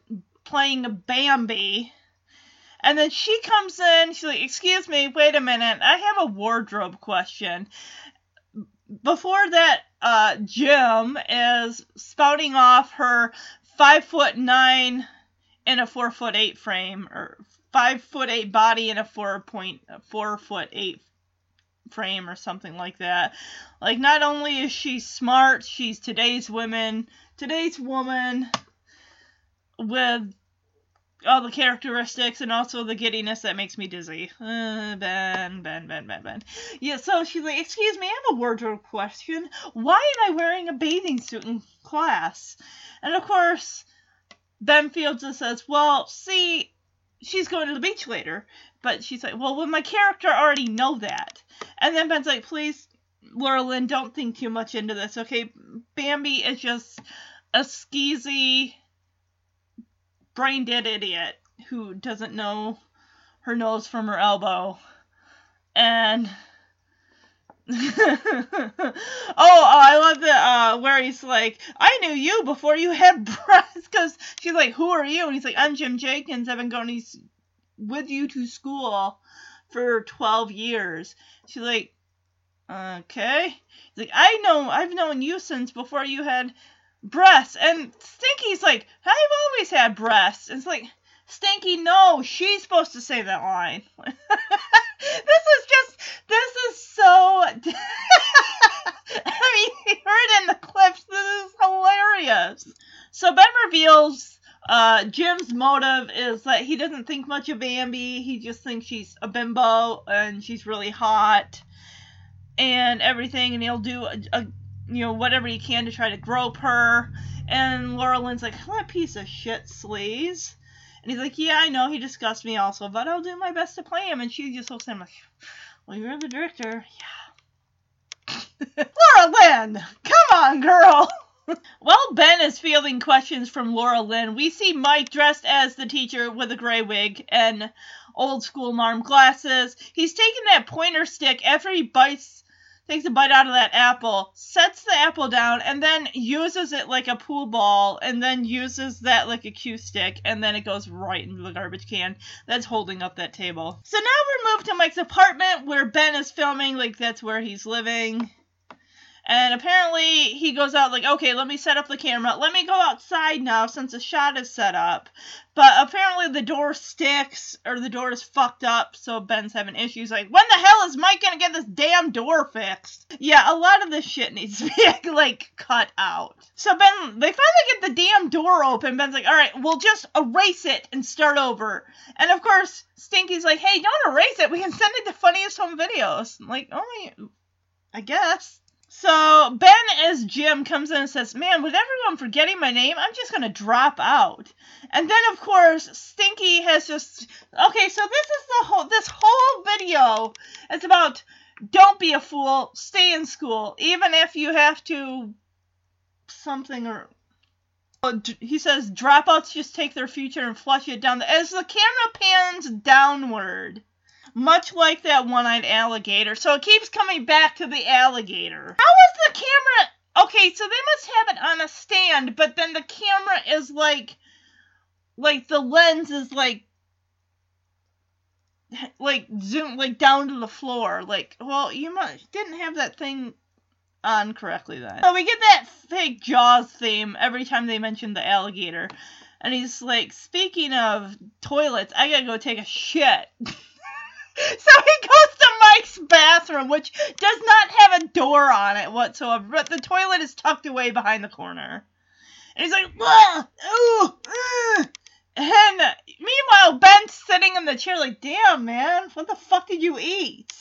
playing Bambi. And then she comes in, she's like, excuse me, wait a minute, I have a wardrobe question. Before that, Jim is spouting off her 5'9" in a 4'8" frame, or 5'8" body in a 4'8" frame, or something like that. Like, not only is she smart, she's today's woman with all the characteristics and also the giddiness that makes me dizzy. Ben. Yeah, so she's like, excuse me, I have a wardrobe question. Why am I wearing a bathing suit in class? And of course, Ben Fields just says, well, see, she's going to the beach later. But she's like, well, would my character already know that? And then Ben's like, please, Laura Lynn, don't think too much into this, okay? Bambi is just a skeezy, brain-dead idiot who doesn't know her nose from her elbow. And... I love the where he's like, I knew you before you had breasts, because she's like, who are you? And he's like, I'm Jim Jenkins. I've been going with you to school for 12 years. She's like, okay. He's like, I've known you since before you had breasts. And Stinky's like, I've always had breasts. And it's like, Stinky, no, she's supposed to say that line. This is so, I mean, you heard in the clips, this is hilarious. So Ben reveals Jim's motive is that he doesn't think much of Bambi. He just thinks she's a bimbo and she's really hot and everything. And he'll do, whatever he can to try to grope her. And Laura Lynn's like, what a piece of shit, sleaze. And he's like, yeah, I know, he disgusts me also, but I'll do my best to play him. And she just looks at him like, well, you're the director. Yeah. Laura Lynn! Come on, girl! While Ben is fielding questions from Laura Lynn, we see Mike dressed as the teacher with a gray wig and old school alarm glasses. He's taking that pointer stick after he takes a bite out of that apple, sets the apple down, and then uses it like a pool ball, and then uses that like a cue stick, and then it goes right into the garbage can that's holding up that table. So now we're moved to Mike's apartment where Ben is filming, like that's where he's living. And apparently he goes out like, okay, let me set up the camera. Let me go outside now since the shot is set up. But apparently the door sticks or the door is fucked up. So Ben's having issues like, when the hell is Mike going to get this damn door fixed? Yeah, a lot of this shit needs to be like cut out. So Ben, they finally get the damn door open. Ben's like, all right, we'll just erase it and start over. And of course, Stinky's like, hey, don't erase it. We can send it to Funniest Home Videos. I'm like, oh, I guess. So, Ben, as Jim, comes in and says, man, with everyone forgetting my name, I'm just going to drop out. And then, of course, Stinky has just... Okay, so this is this whole video. It's about, don't be a fool, stay in school, even if you have to... something or... He says, dropouts just take their future and flush it down. As the camera pans downward... much like that one-eyed alligator. So it keeps coming back to the alligator. How is the camera... Okay, so they must have it on a stand, but then the camera is like the lens is like zoomed like down to the floor. Like, well, you must didn't have that thing on correctly then. So we get that fake Jaws theme every time they mention the alligator. And he's like, speaking of toilets, I gotta go take a shit. So he goes to Mike's bathroom, which does not have a door on it whatsoever, but the toilet is tucked away behind the corner. And he's like, and meanwhile, Ben's sitting in the chair like, damn, man, what the fuck did you eat?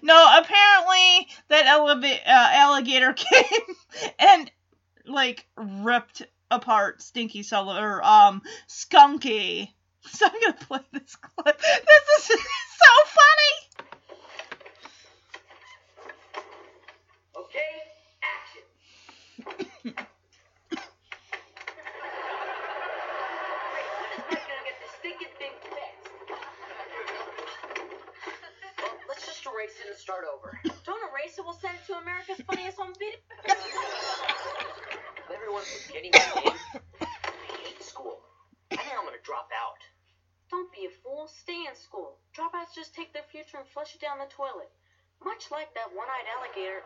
No, apparently that alligator came and, like, ripped apart Stinky Solo, or, Skunky. So I'm going to play this clip. This is so funny. Okay, action. Wait, when is Mike going to get this stinking thing fixed? Well, let's just erase it and start over. Don't erase it. We'll send it to America's Funniest Home Videos. Everyone's forgetting my name. I hate school. I think I'm going to drop out. Don't be a fool. Stay in school. Dropouts just take their future and flush it down the toilet. Much like that one-eyed alligator.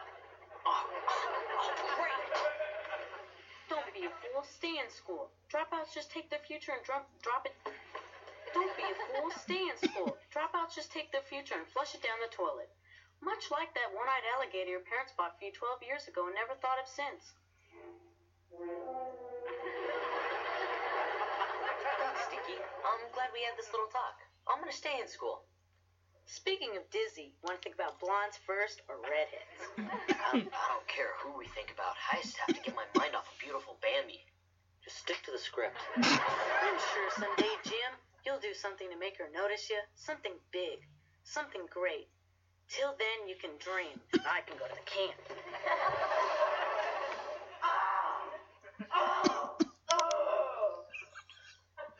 Don't be a fool. Stay in school. Dropouts just take their future and drop it. Don't be a fool. Stay in school. Dropouts just take their future and flush it down the toilet. Much like that one-eyed alligator your parents bought for you 12 years ago and never thought of since. Stinky, Maggie. I'm glad we had this little talk. I'm going to stay in school. Speaking of dizzy, want to think about blondes first or redheads? I don't care who we think about. I just have to get my mind off a beautiful Bambi. Just stick to the script. I'm sure someday, Jim, you'll do something to make her notice you. Something big. Something great. Till then, you can dream, and I can go to the camp.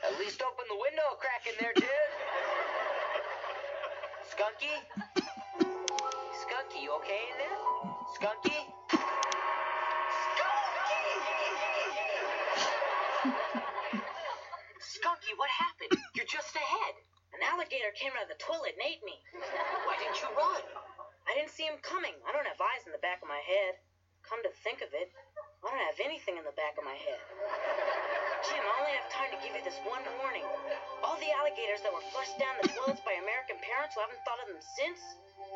At least open the window a crack in there, dude. Skunky? Skunky, you okay in there? Skunky? Skunky! Skunky, what happened? You're just ahead. An alligator came out of the toilet and ate me. Why didn't you run? I didn't see him coming. I don't have eyes in the back of my head. Come to think of it, I don't have anything in the back of my head. Jim, I only have time to give you this one warning. All the alligators that were flushed down the toilets by American parents who haven't thought of them since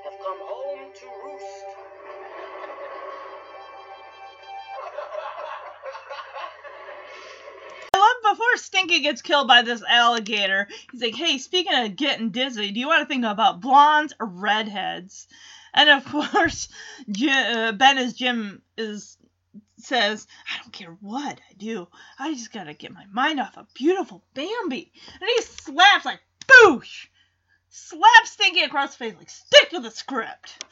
have come home to roost. Before Stinky gets killed by this alligator, he's like, hey, speaking of getting dizzy, do you want to think about blondes or redheads? And of course, Jim says, I don't care what I do. I just got to get my mind off a beautiful Bambi. And he slaps, like, boosh! Slaps Stinky across the face, like, stick to the script.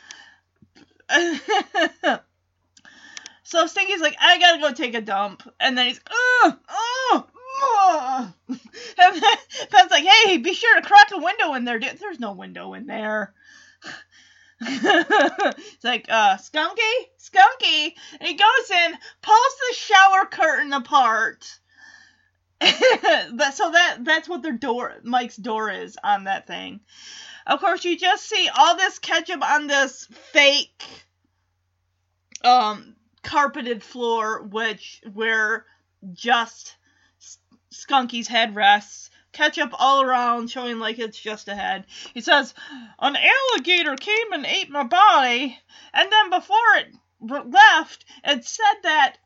So Stinky's like, I got to go take a dump. And then he's, and then Ben's like, hey, be sure to crack a window in there. There's no window in there. It's like, Skunky. And he goes in, pulls the shower curtain apart. So that's what their door, Mike's door, is on that thing. Of course, you just see all this ketchup on this fake carpeted floor, where just Skunky's head rests, ketchup all around, showing like it's just a head. He says, an alligator came and ate my body, and then before it left, it said that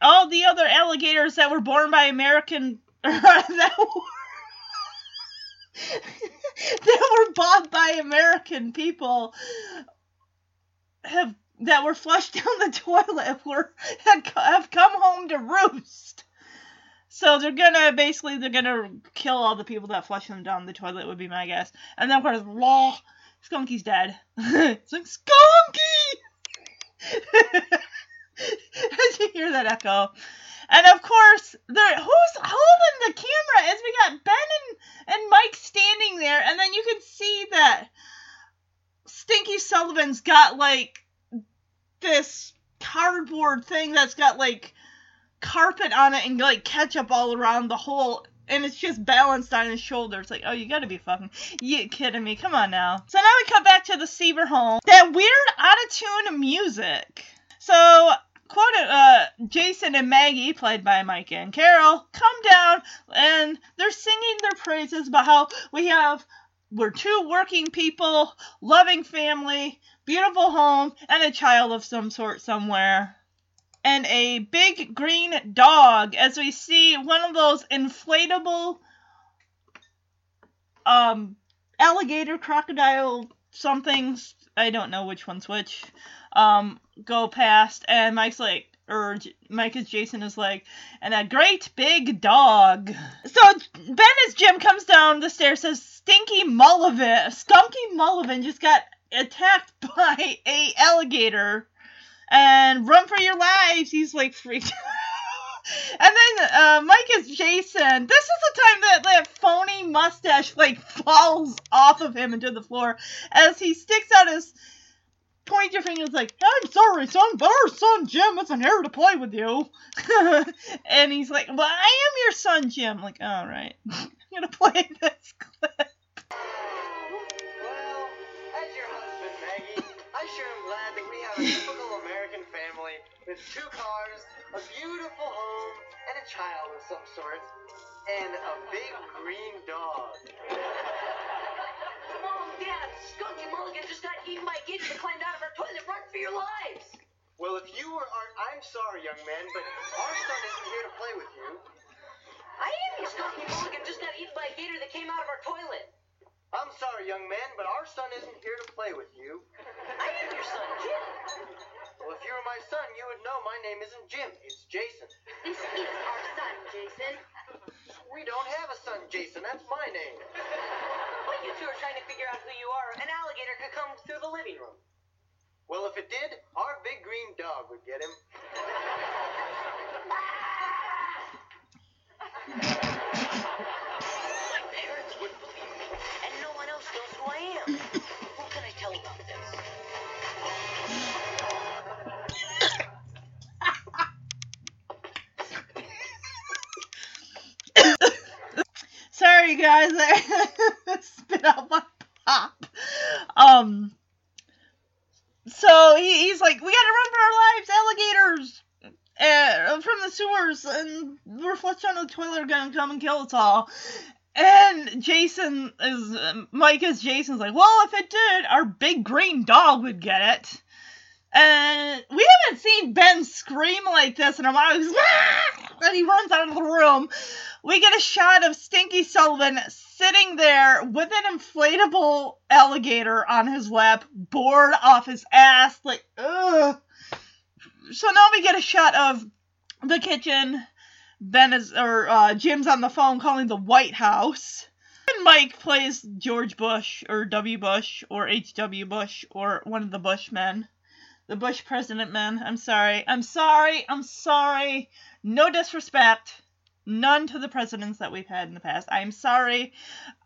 all the other alligators that were born by American, that were bought by American people, that were flushed down the toilet, have come home to roost. So they're gonna kill all the people that flush them down the toilet, would be my guess. And then of course, Skunky's dead. It's like, Skunky! As you hear that echo. And of course, who's holding the camera? As we got Ben and Mike standing there, and then you can see that Stinky Sullivan's got, like, this cardboard thing that's got, like, carpet on it and, like, ketchup all around the hole, and it's just balanced on his shoulder. It's like, oh, you gotta be fucking kidding me. Come on now. So now we cut back to the Seaver home. That weird, out-of-tune music. So, Jason and Maggie, played by Mike and Carol, come down, and they're singing their praises about how we're two working people, loving family, beautiful home, and a child of some sort somewhere. And a big green dog, as we see one of those inflatable alligator, crocodile, somethings, I don't know which one's which, go past, and Jason is like, and a great big dog. So Ben, as Jim comes down the stairs, says, Skunky Mullivan just got attacked by a alligator. And run for your lives. He's, like, freaked out. And then Mike is Jason. This is the time that phony mustache, like, falls off of him into the floor. As he sticks out his pointer fingers, like, I'm sorry, son, but our son Jim isn't here to play with you. And he's like, well, I am your son, Jim. I'm like, all right. I'm going to play this clip. Well, as your husband, Maggie, I sure am glad that we have a difficult family with two cars, a beautiful home, and a child of some sort, and a big green dog. Mom, Dad, Skunky Mulligan just got eaten by a gator that climbed out of our toilet. Run for your lives! Well, if you aren't, I'm sorry, young man, but our son isn't here to play with you. I am his cocky mulligan, just got eaten by a gator that came out of our toilet. I'm sorry, young man, but our son isn't here to play with you. I am your son, Jim. Well, if you were my son, you would know my name isn't Jim, it's Jason. This is our son, Jason. We don't have a son, Jason. That's my name. Well, you two are trying to figure out who you are. An alligator could come through the living room. Well, if it did, our big green dog would get him. My parents wouldn't believe me, and no one else knows who I am. What can I tell about this? Sorry, guys, I spit out my pop. So he's like, we gotta run for our lives, alligators! From the sewers, and we're flushed down to the toilet, are gonna come and kill us all. And Jason's like, well, if it did, our big green dog would get it. And we haven't seen Ben scream like this, and our mom goes, and he runs out of the room. We get a shot of Stinky Sullivan sitting there with an inflatable alligator on his lap, bored off his ass, like, ugh. So now we get a shot of the kitchen. Jim's on the phone calling the White House. And Mike plays George Bush, or W. Bush, or H.W. Bush, or one of the Bush men. The Bush president men. I'm sorry. No disrespect. None to the presidents that we've had in the past. I'm sorry.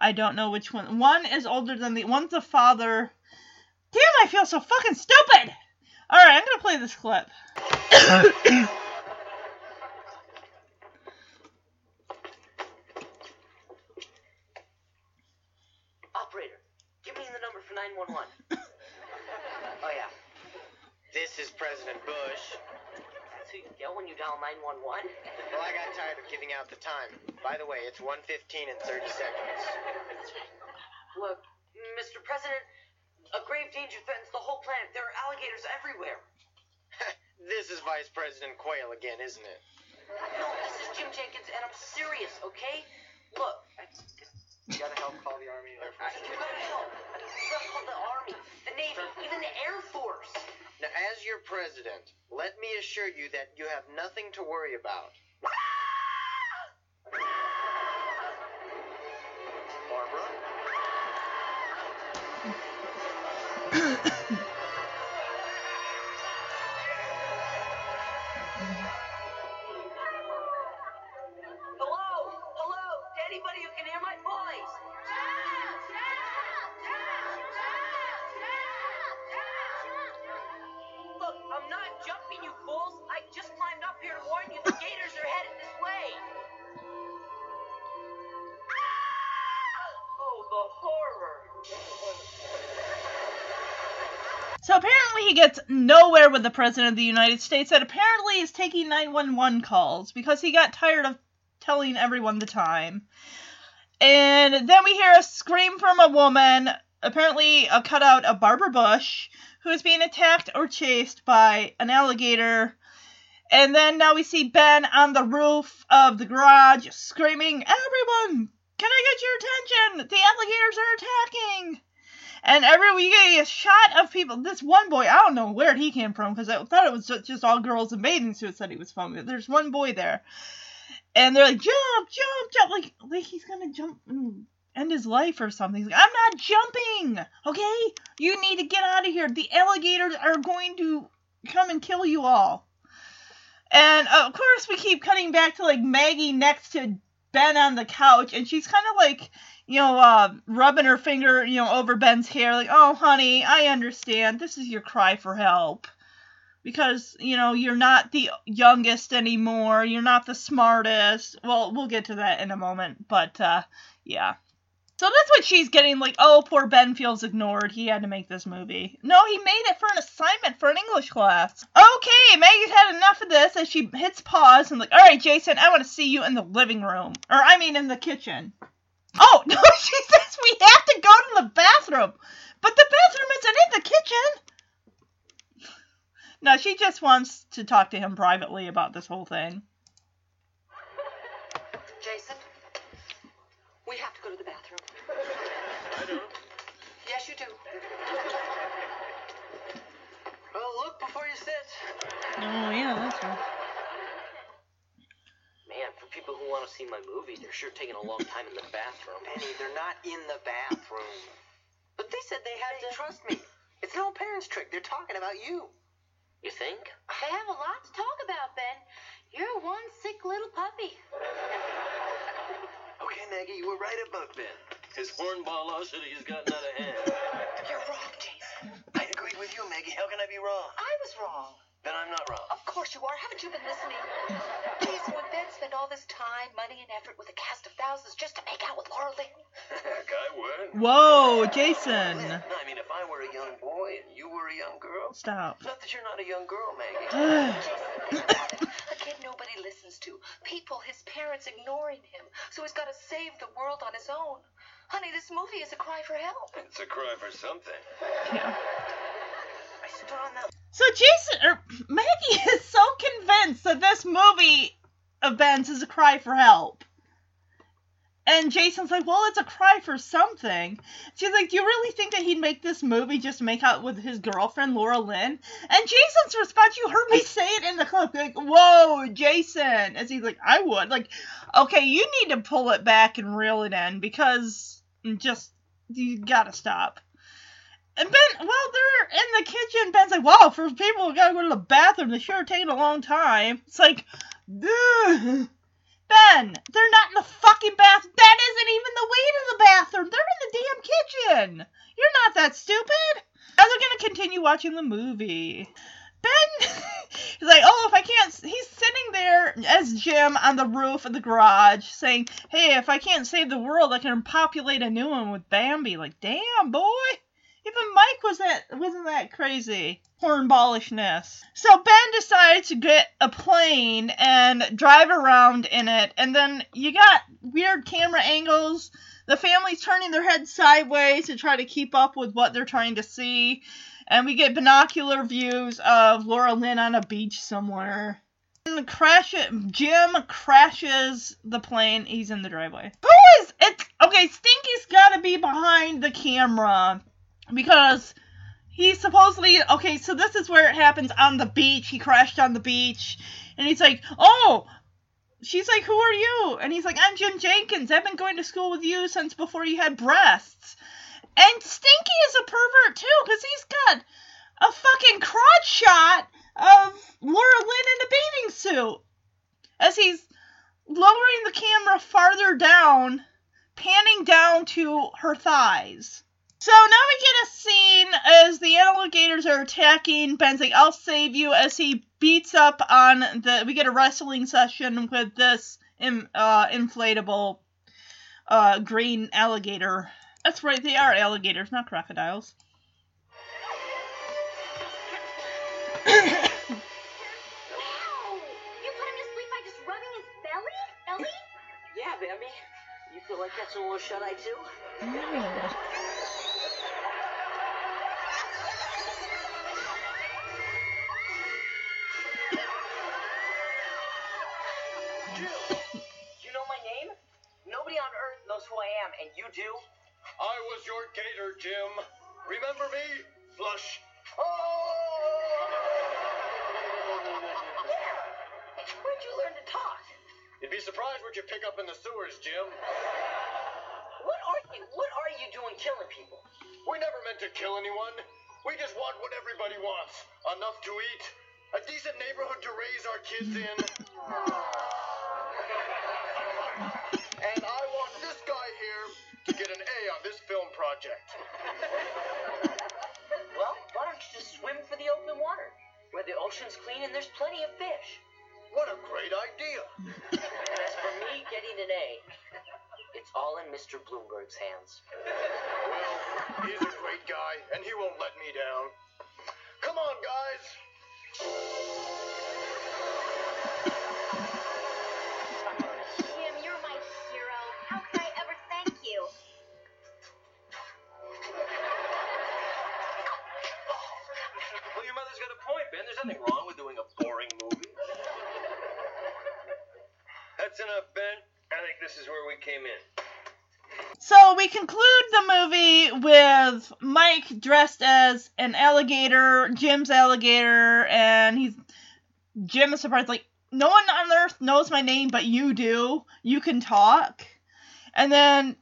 I don't know which one. One is older than the... One's a father. Damn, I feel so fucking stupid! Alright, I'm gonna play this clip. Operator, give me the number for 911. Oh, yeah. This is President Bush. That's who you get when you dial 911? Well, I got tired of giving out the time. By the way, it's 1:15 and 30 seconds. Look, Mr. President... A grave danger threatens the whole planet. There are alligators everywhere. This is Vice President Quayle again, isn't it? No, this is Jim Jenkins, and I'm serious, okay? Look. You gotta help call the Army. Air Force. You gotta help. You gotta call the Army, the Navy, even the Air Force. Now, as your president, let me assure you that you have nothing to worry about. Hello, anybody who can hear my voice? Look, I'm not jumping, you fools. I just climbed up here to warn you the gators are headed this way. Oh, the horror. So apparently he gets nowhere with the President of the United States that apparently is taking 911 calls because he got tired of telling everyone the time. And then we hear a scream from a woman, apparently a cutout of Barbara Bush, who is being attacked or chased by an alligator. And then now we see Ben on the roof of the garage screaming, everyone, can I get your attention? The alligators are attacking! And we get a shot of people. This one boy, I don't know where he came from, because I thought it was just all girls in bathing suits that he was filming. There's one boy there. And they're like, jump. Like he's going to jump and end his life or something. He's like, I'm not jumping, okay? You need to get out of here. The alligators are going to come and kill you all. And, of course, we keep cutting back to, like, Maggie next to Ben on the couch. And she's kind of like... rubbing her finger, over Ben's hair, like, oh, honey, I understand. This is your cry for help. Because, you're not the youngest anymore. You're not the smartest. Well, we'll get to that in a moment. But, yeah. So that's what she's getting, like, oh, poor Ben feels ignored. He had to make this movie. No, he made it for an assignment for an English class. Okay, Maggie's had enough of this as she hits pause and, like, all right, Jason, I want to see you in the living room. Or, I mean, in the kitchen. Oh, no, she says we have to go to the bathroom. But the bathroom isn't in the kitchen. No, she just wants to talk to him privately about this whole thing. Jason, is it? Oh, yeah, that's right. Man, for people who want to see my movie, they're sure taking a long time in the bathroom. Penny, they're not in the bathroom. But they said they had to... Trust me, it's an old parents' trick. They're talking about you. You think? They have a lot to talk about, Ben. You're one sick little puppy. Okay, Maggie, you were right about Ben. His hornballosity has gotten out of hand. You're wrong, Jason. I agreed with you, Maggie. How can I be wrong? I was wrong. Then I'm not wrong. Of course you are. Haven't you been listening? Jason, would Ben spend all this time, money, and effort with a cast of thousands just to make out with Laura Lynn? Heck, I would. Whoa, Jason. No, I mean, if I were a young boy and you were a young girl. Stop. Not that you're not a young girl, Maggie. Jason, think about it. A kid nobody listens to. People, his parents ignoring him. So he's got to save the world on his own. Honey, this movie is a cry for help. It's a cry for something. Yeah. I stood on that. So Jason, or Maggie, is so convinced that this movie of Ben's is a cry for help. And Jason's like, well, it's a cry for something. She's like, do you really think that he'd make this movie just to make out with his girlfriend, Laura Lynn? And Jason's response, you heard me say it in the clip, like, whoa, Jason. As he's like, I would. Like, okay, you need to pull it back and reel it in, because just, you gotta stop. And Ben, while they're in the kitchen, Ben's like, wow, for people who gotta go to the bathroom, they sure are taking a long time. It's like, dude. Ben, they're not in the fucking bathroom. That isn't even the way to the bathroom. They're in the damn kitchen. You're not that stupid. Now they're going to continue watching the movie. Ben, he's like, oh, if I can't, he's sitting there as Jim on the roof of the garage saying, hey, if I can't save the world, I can populate a new one with Bambi. Like, damn, boy. Even Mike wasn't that crazy. Hornballishness. So Ben decides to get a plane and drive around in it. And then you got weird camera angles. The family's turning their heads sideways to try to keep up with what they're trying to see. And we get binocular views of Laura Lynn on a beach somewhere. And Jim crashes the plane. He's in the driveway. Who is it? Okay, Stinky's got to be behind the camera. Because he supposedly... Okay, so this is where it happens on the beach. He crashed on the beach. And he's like, oh! She's like, who are you? And he's like, I'm Jim Jenkins. I've been going to school with you since before you had breasts. And Stinky is a pervert, too, because he's got a fucking crotch shot of Laura Lynn in a bathing suit. As he's lowering the camera farther down, panning down to her thighs. So now we get a scene as the alligators are attacking. Ben's like, I'll save you, as he beats up on the... We get a wrestling session with this inflatable green alligator. That's right, they are alligators, not crocodiles. Wow! You put him to sleep by just rubbing his belly? Yeah, Bambi. You feel like that's a little shut-eye, too? Yeah. And you do? I was your gator, Jim. Remember me? Flush. Oh! Yeah. Where'd you learn to talk? You'd be surprised what you pick up in the sewers, Jim. What are you doing killing people? We never meant to kill anyone. We just want what everybody wants. Enough to eat. A decent neighborhood to raise our kids in. And I want this guy here to get an A on this film project. Well, why don't you just swim for the open water, where the ocean's clean and there's plenty of fish? What a great idea. And as for me getting an A, it's all in Mr. Bloomberg's hands. Well, he's a great guy, and he won't let me down. Come on, guys. Nothing wrong with doing a boring movie. That's enough, Ben. I think this is where we came in. So we conclude the movie with Mike dressed as an alligator, Jim's alligator, and Jim is surprised, like, no one on earth knows my name, but you do. You can talk. And then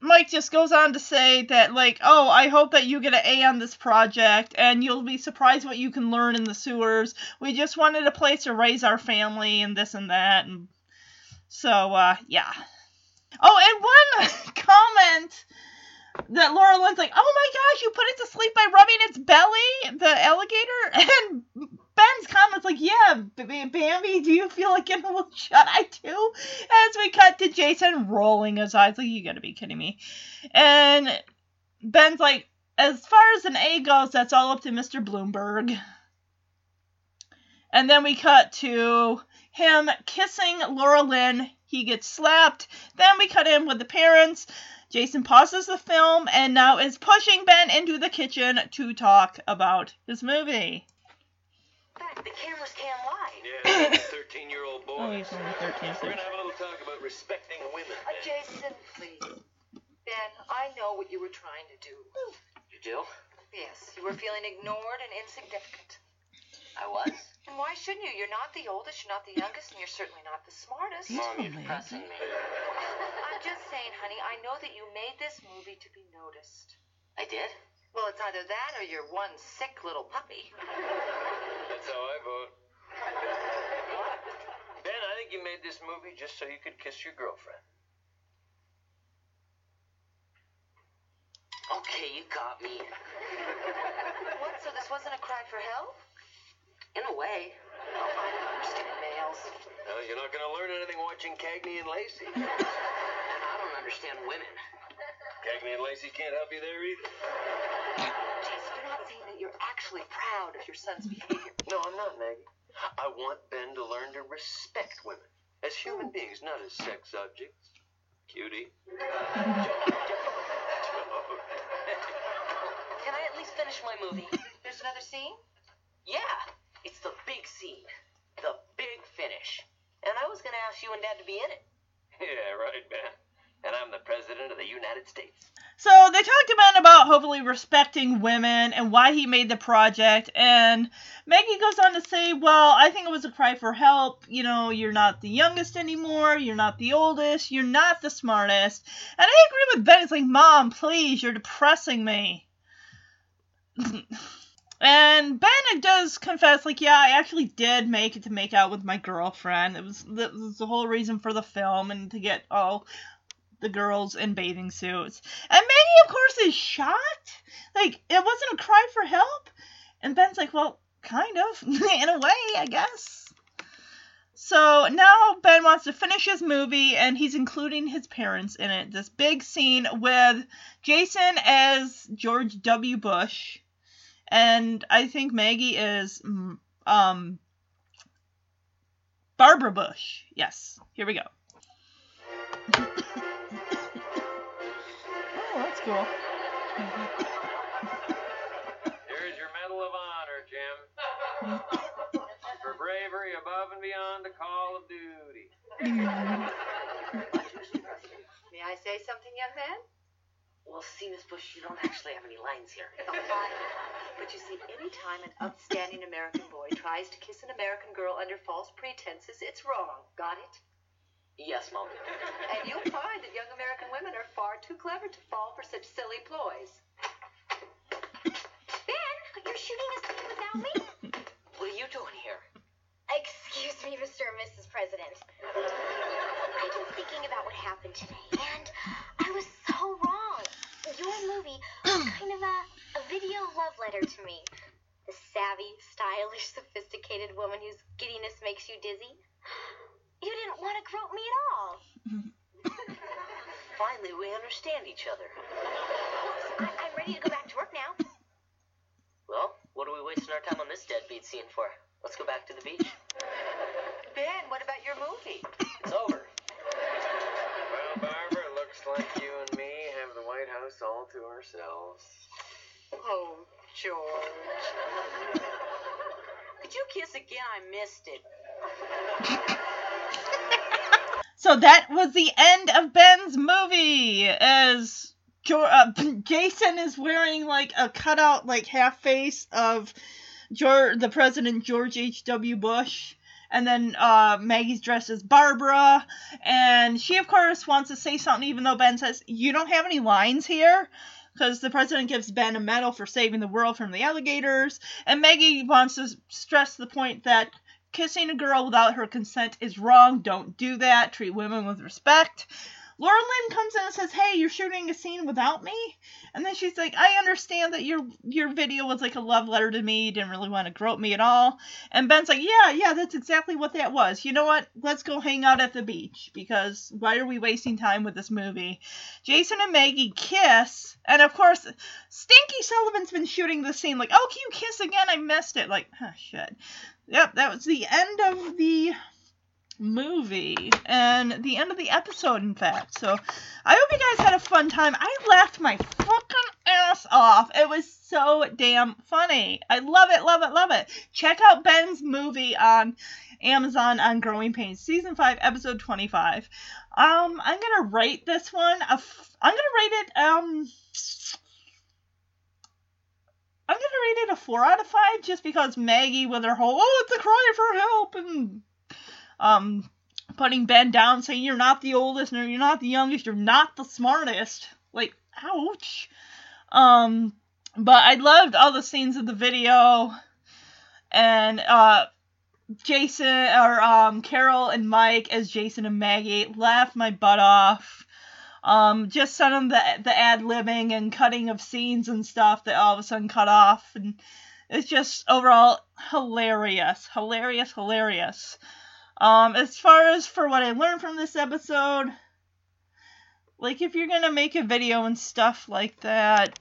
Mike just goes on to say that, like, oh, I hope that you get an A on this project, and you'll be surprised what you can learn in the sewers. We just wanted a place to raise our family and this and that. And so, yeah. Oh, and one comment that Laura Lynn's like, oh my gosh, you put it to sleep by rubbing its belly, the alligator. And Ben's comment's like, yeah, Bambi, do you feel like getting a little shut-eye too? As we cut to Jason rolling his eyes, like, you gotta be kidding me. And Ben's like, as far as an A goes, that's all up to Mr. Bloomberg. And then we cut to him kissing Laura Lynn. He gets slapped. Then we cut in with the parents. Jason pauses the film and now is pushing Ben into the kitchen to talk about his movie. But the camera's cam wide. Yeah, 13-year-old boy. Oh, he's only 13. We're gonna have a little talk about respecting women. Jason, please. Ben, I know what you were trying to do. You do? Yes, you were feeling ignored and insignificant. I was. And why shouldn't you? You're not the oldest, you're not the youngest, and you're certainly not the smartest. Mom, you're depressing me. I'm just saying, honey, I know that you made this movie to be noticed. I did? Well, it's either that or you're one sick little puppy. That's how I vote. Ben, I think you made this movie just so you could kiss your girlfriend. Okay, you got me. What, so this wasn't a cry for help? In a way. Oh, I understand males. No, you're not going to learn anything watching Cagney and Lacey. And I don't understand women. Cagney and Lacey can't help you there either. Jason, you're not saying that you're actually proud of your son's behavior. No, I'm not, Maggie. I want Ben to learn to respect women. As human beings, not as sex objects. Cutie. Can I at least finish my movie? There's another scene? Yeah. It's the big scene, the big finish. And I was going to ask you and Dad to be in it. Yeah, right, Ben. And I'm the President of the United States. So they talked to Ben about hopefully respecting women and why he made the project. And Maggie goes on to say, well, I think it was a cry for help. You know, you're not the youngest anymore. You're not the oldest. You're not the smartest. And I agree with Ben. It's like, Mom, please, you're depressing me. And Ben does confess, like, yeah, I actually did make it to make out with my girlfriend. It was the whole reason for the film and to get all the girls in bathing suits. And Maggie, of course, is shocked. Like, it wasn't a cry for help. And Ben's like, well, kind of, in a way, I guess. So now Ben wants to finish his movie, and he's including his parents in it. This big scene with Jason as George W. Bush. And I think Maggie is, Barbara Bush. Yes. Here we go. Oh, that's cool. Here's your Medal of Honor, Jim. For bravery above and beyond the call of duty. May I say something, young man? Well, see, Miss Bush, you don't actually have any lines here. But you see, any time an upstanding American boy tries to kiss an American girl under false pretenses, it's wrong. Got it? Yes, Mom. And you'll find that young American women are far too clever to fall for such silly ploys. Ben, you're shooting a scene without me? What are you doing here? Excuse me, Mr. and Mrs. President. I've been thinking about what happened today, and I was so wrong. Your movie was kind of a video love letter to me. The savvy, stylish, sophisticated woman whose giddiness makes you dizzy. You didn't want to grope me at all. Finally, we understand each other. I'm ready to go back to work now. Well, what are we wasting our time on this deadbeat scene for? Let's go back to the beach. Ben, what about your movie? It's over. Well, Barbara, it looks like you and me have the White House all to ourselves. Oh, George. Could you kiss again? I missed it. So that was the end of Ben's movie, as Jason is wearing, like, a cutout, like, half face of the President George H.W. Bush. And then Maggie's dressed as Barbara, and she, of course, wants to say something, even though Ben says, you don't have any lines here, because the president gives Ben a medal for saving the world from the alligators, and Maggie wants to stress the point that kissing a girl without her consent is wrong, don't do that, treat women with respect. Laura Lynn comes in and says, hey, you're shooting a scene without me? And then she's like, I understand that your video was like a love letter to me. You didn't really want to grope me at all. And Ben's like, yeah, that's exactly what that was. You know what? Let's go hang out at the beach, because why are we wasting time with this movie? Jason and Maggie kiss. And, of course, Stinky Sullivan's been shooting the scene. Like, oh, can you kiss again? I missed it. Like, oh, shit. Yep, that was the end of the movie, and the end of the episode, in fact. So I hope you guys had a fun time. I laughed my fucking ass off. It was so damn funny. I love it, love it, love it. Check out Ben's movie on Amazon on Growing Pains, Season 5, Episode 25. I'm gonna rate this one. I'm gonna rate it a 4 out of 5, just because Maggie with her whole, oh, it's a cry for help, and putting Ben down, saying you're not the oldest, or you're not the youngest, you're not the smartest. Like, ouch. But I loved all the scenes of the video, and, Jason, or, Carol and Mike as Jason and Maggie, laughed my butt off. Just some of the ad-libbing and cutting of scenes and stuff that all of a sudden cut off, and it's just overall hilarious, hilarious, hilarious. As far as for what I learned from this episode, like, if you're gonna make a video and stuff like that,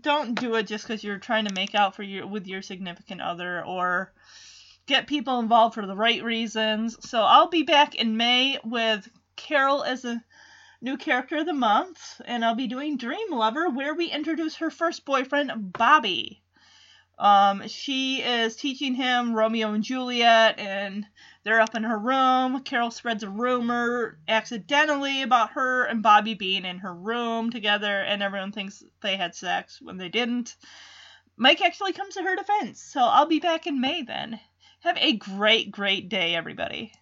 don't do it just because you're trying to make out with your significant other, or get people involved for the right reasons. So I'll be back in May with Carol as a new character of the month, and I'll be doing Dream Lover, where we introduce her first boyfriend, Bobby. She is teaching him Romeo and Juliet, and they're up in her room. Carol spreads a rumor accidentally about her and Bobby being in her room together, and everyone thinks they had sex when they didn't. Mike actually comes to her defense, so I'll be back in May then. Have a great, great day, everybody.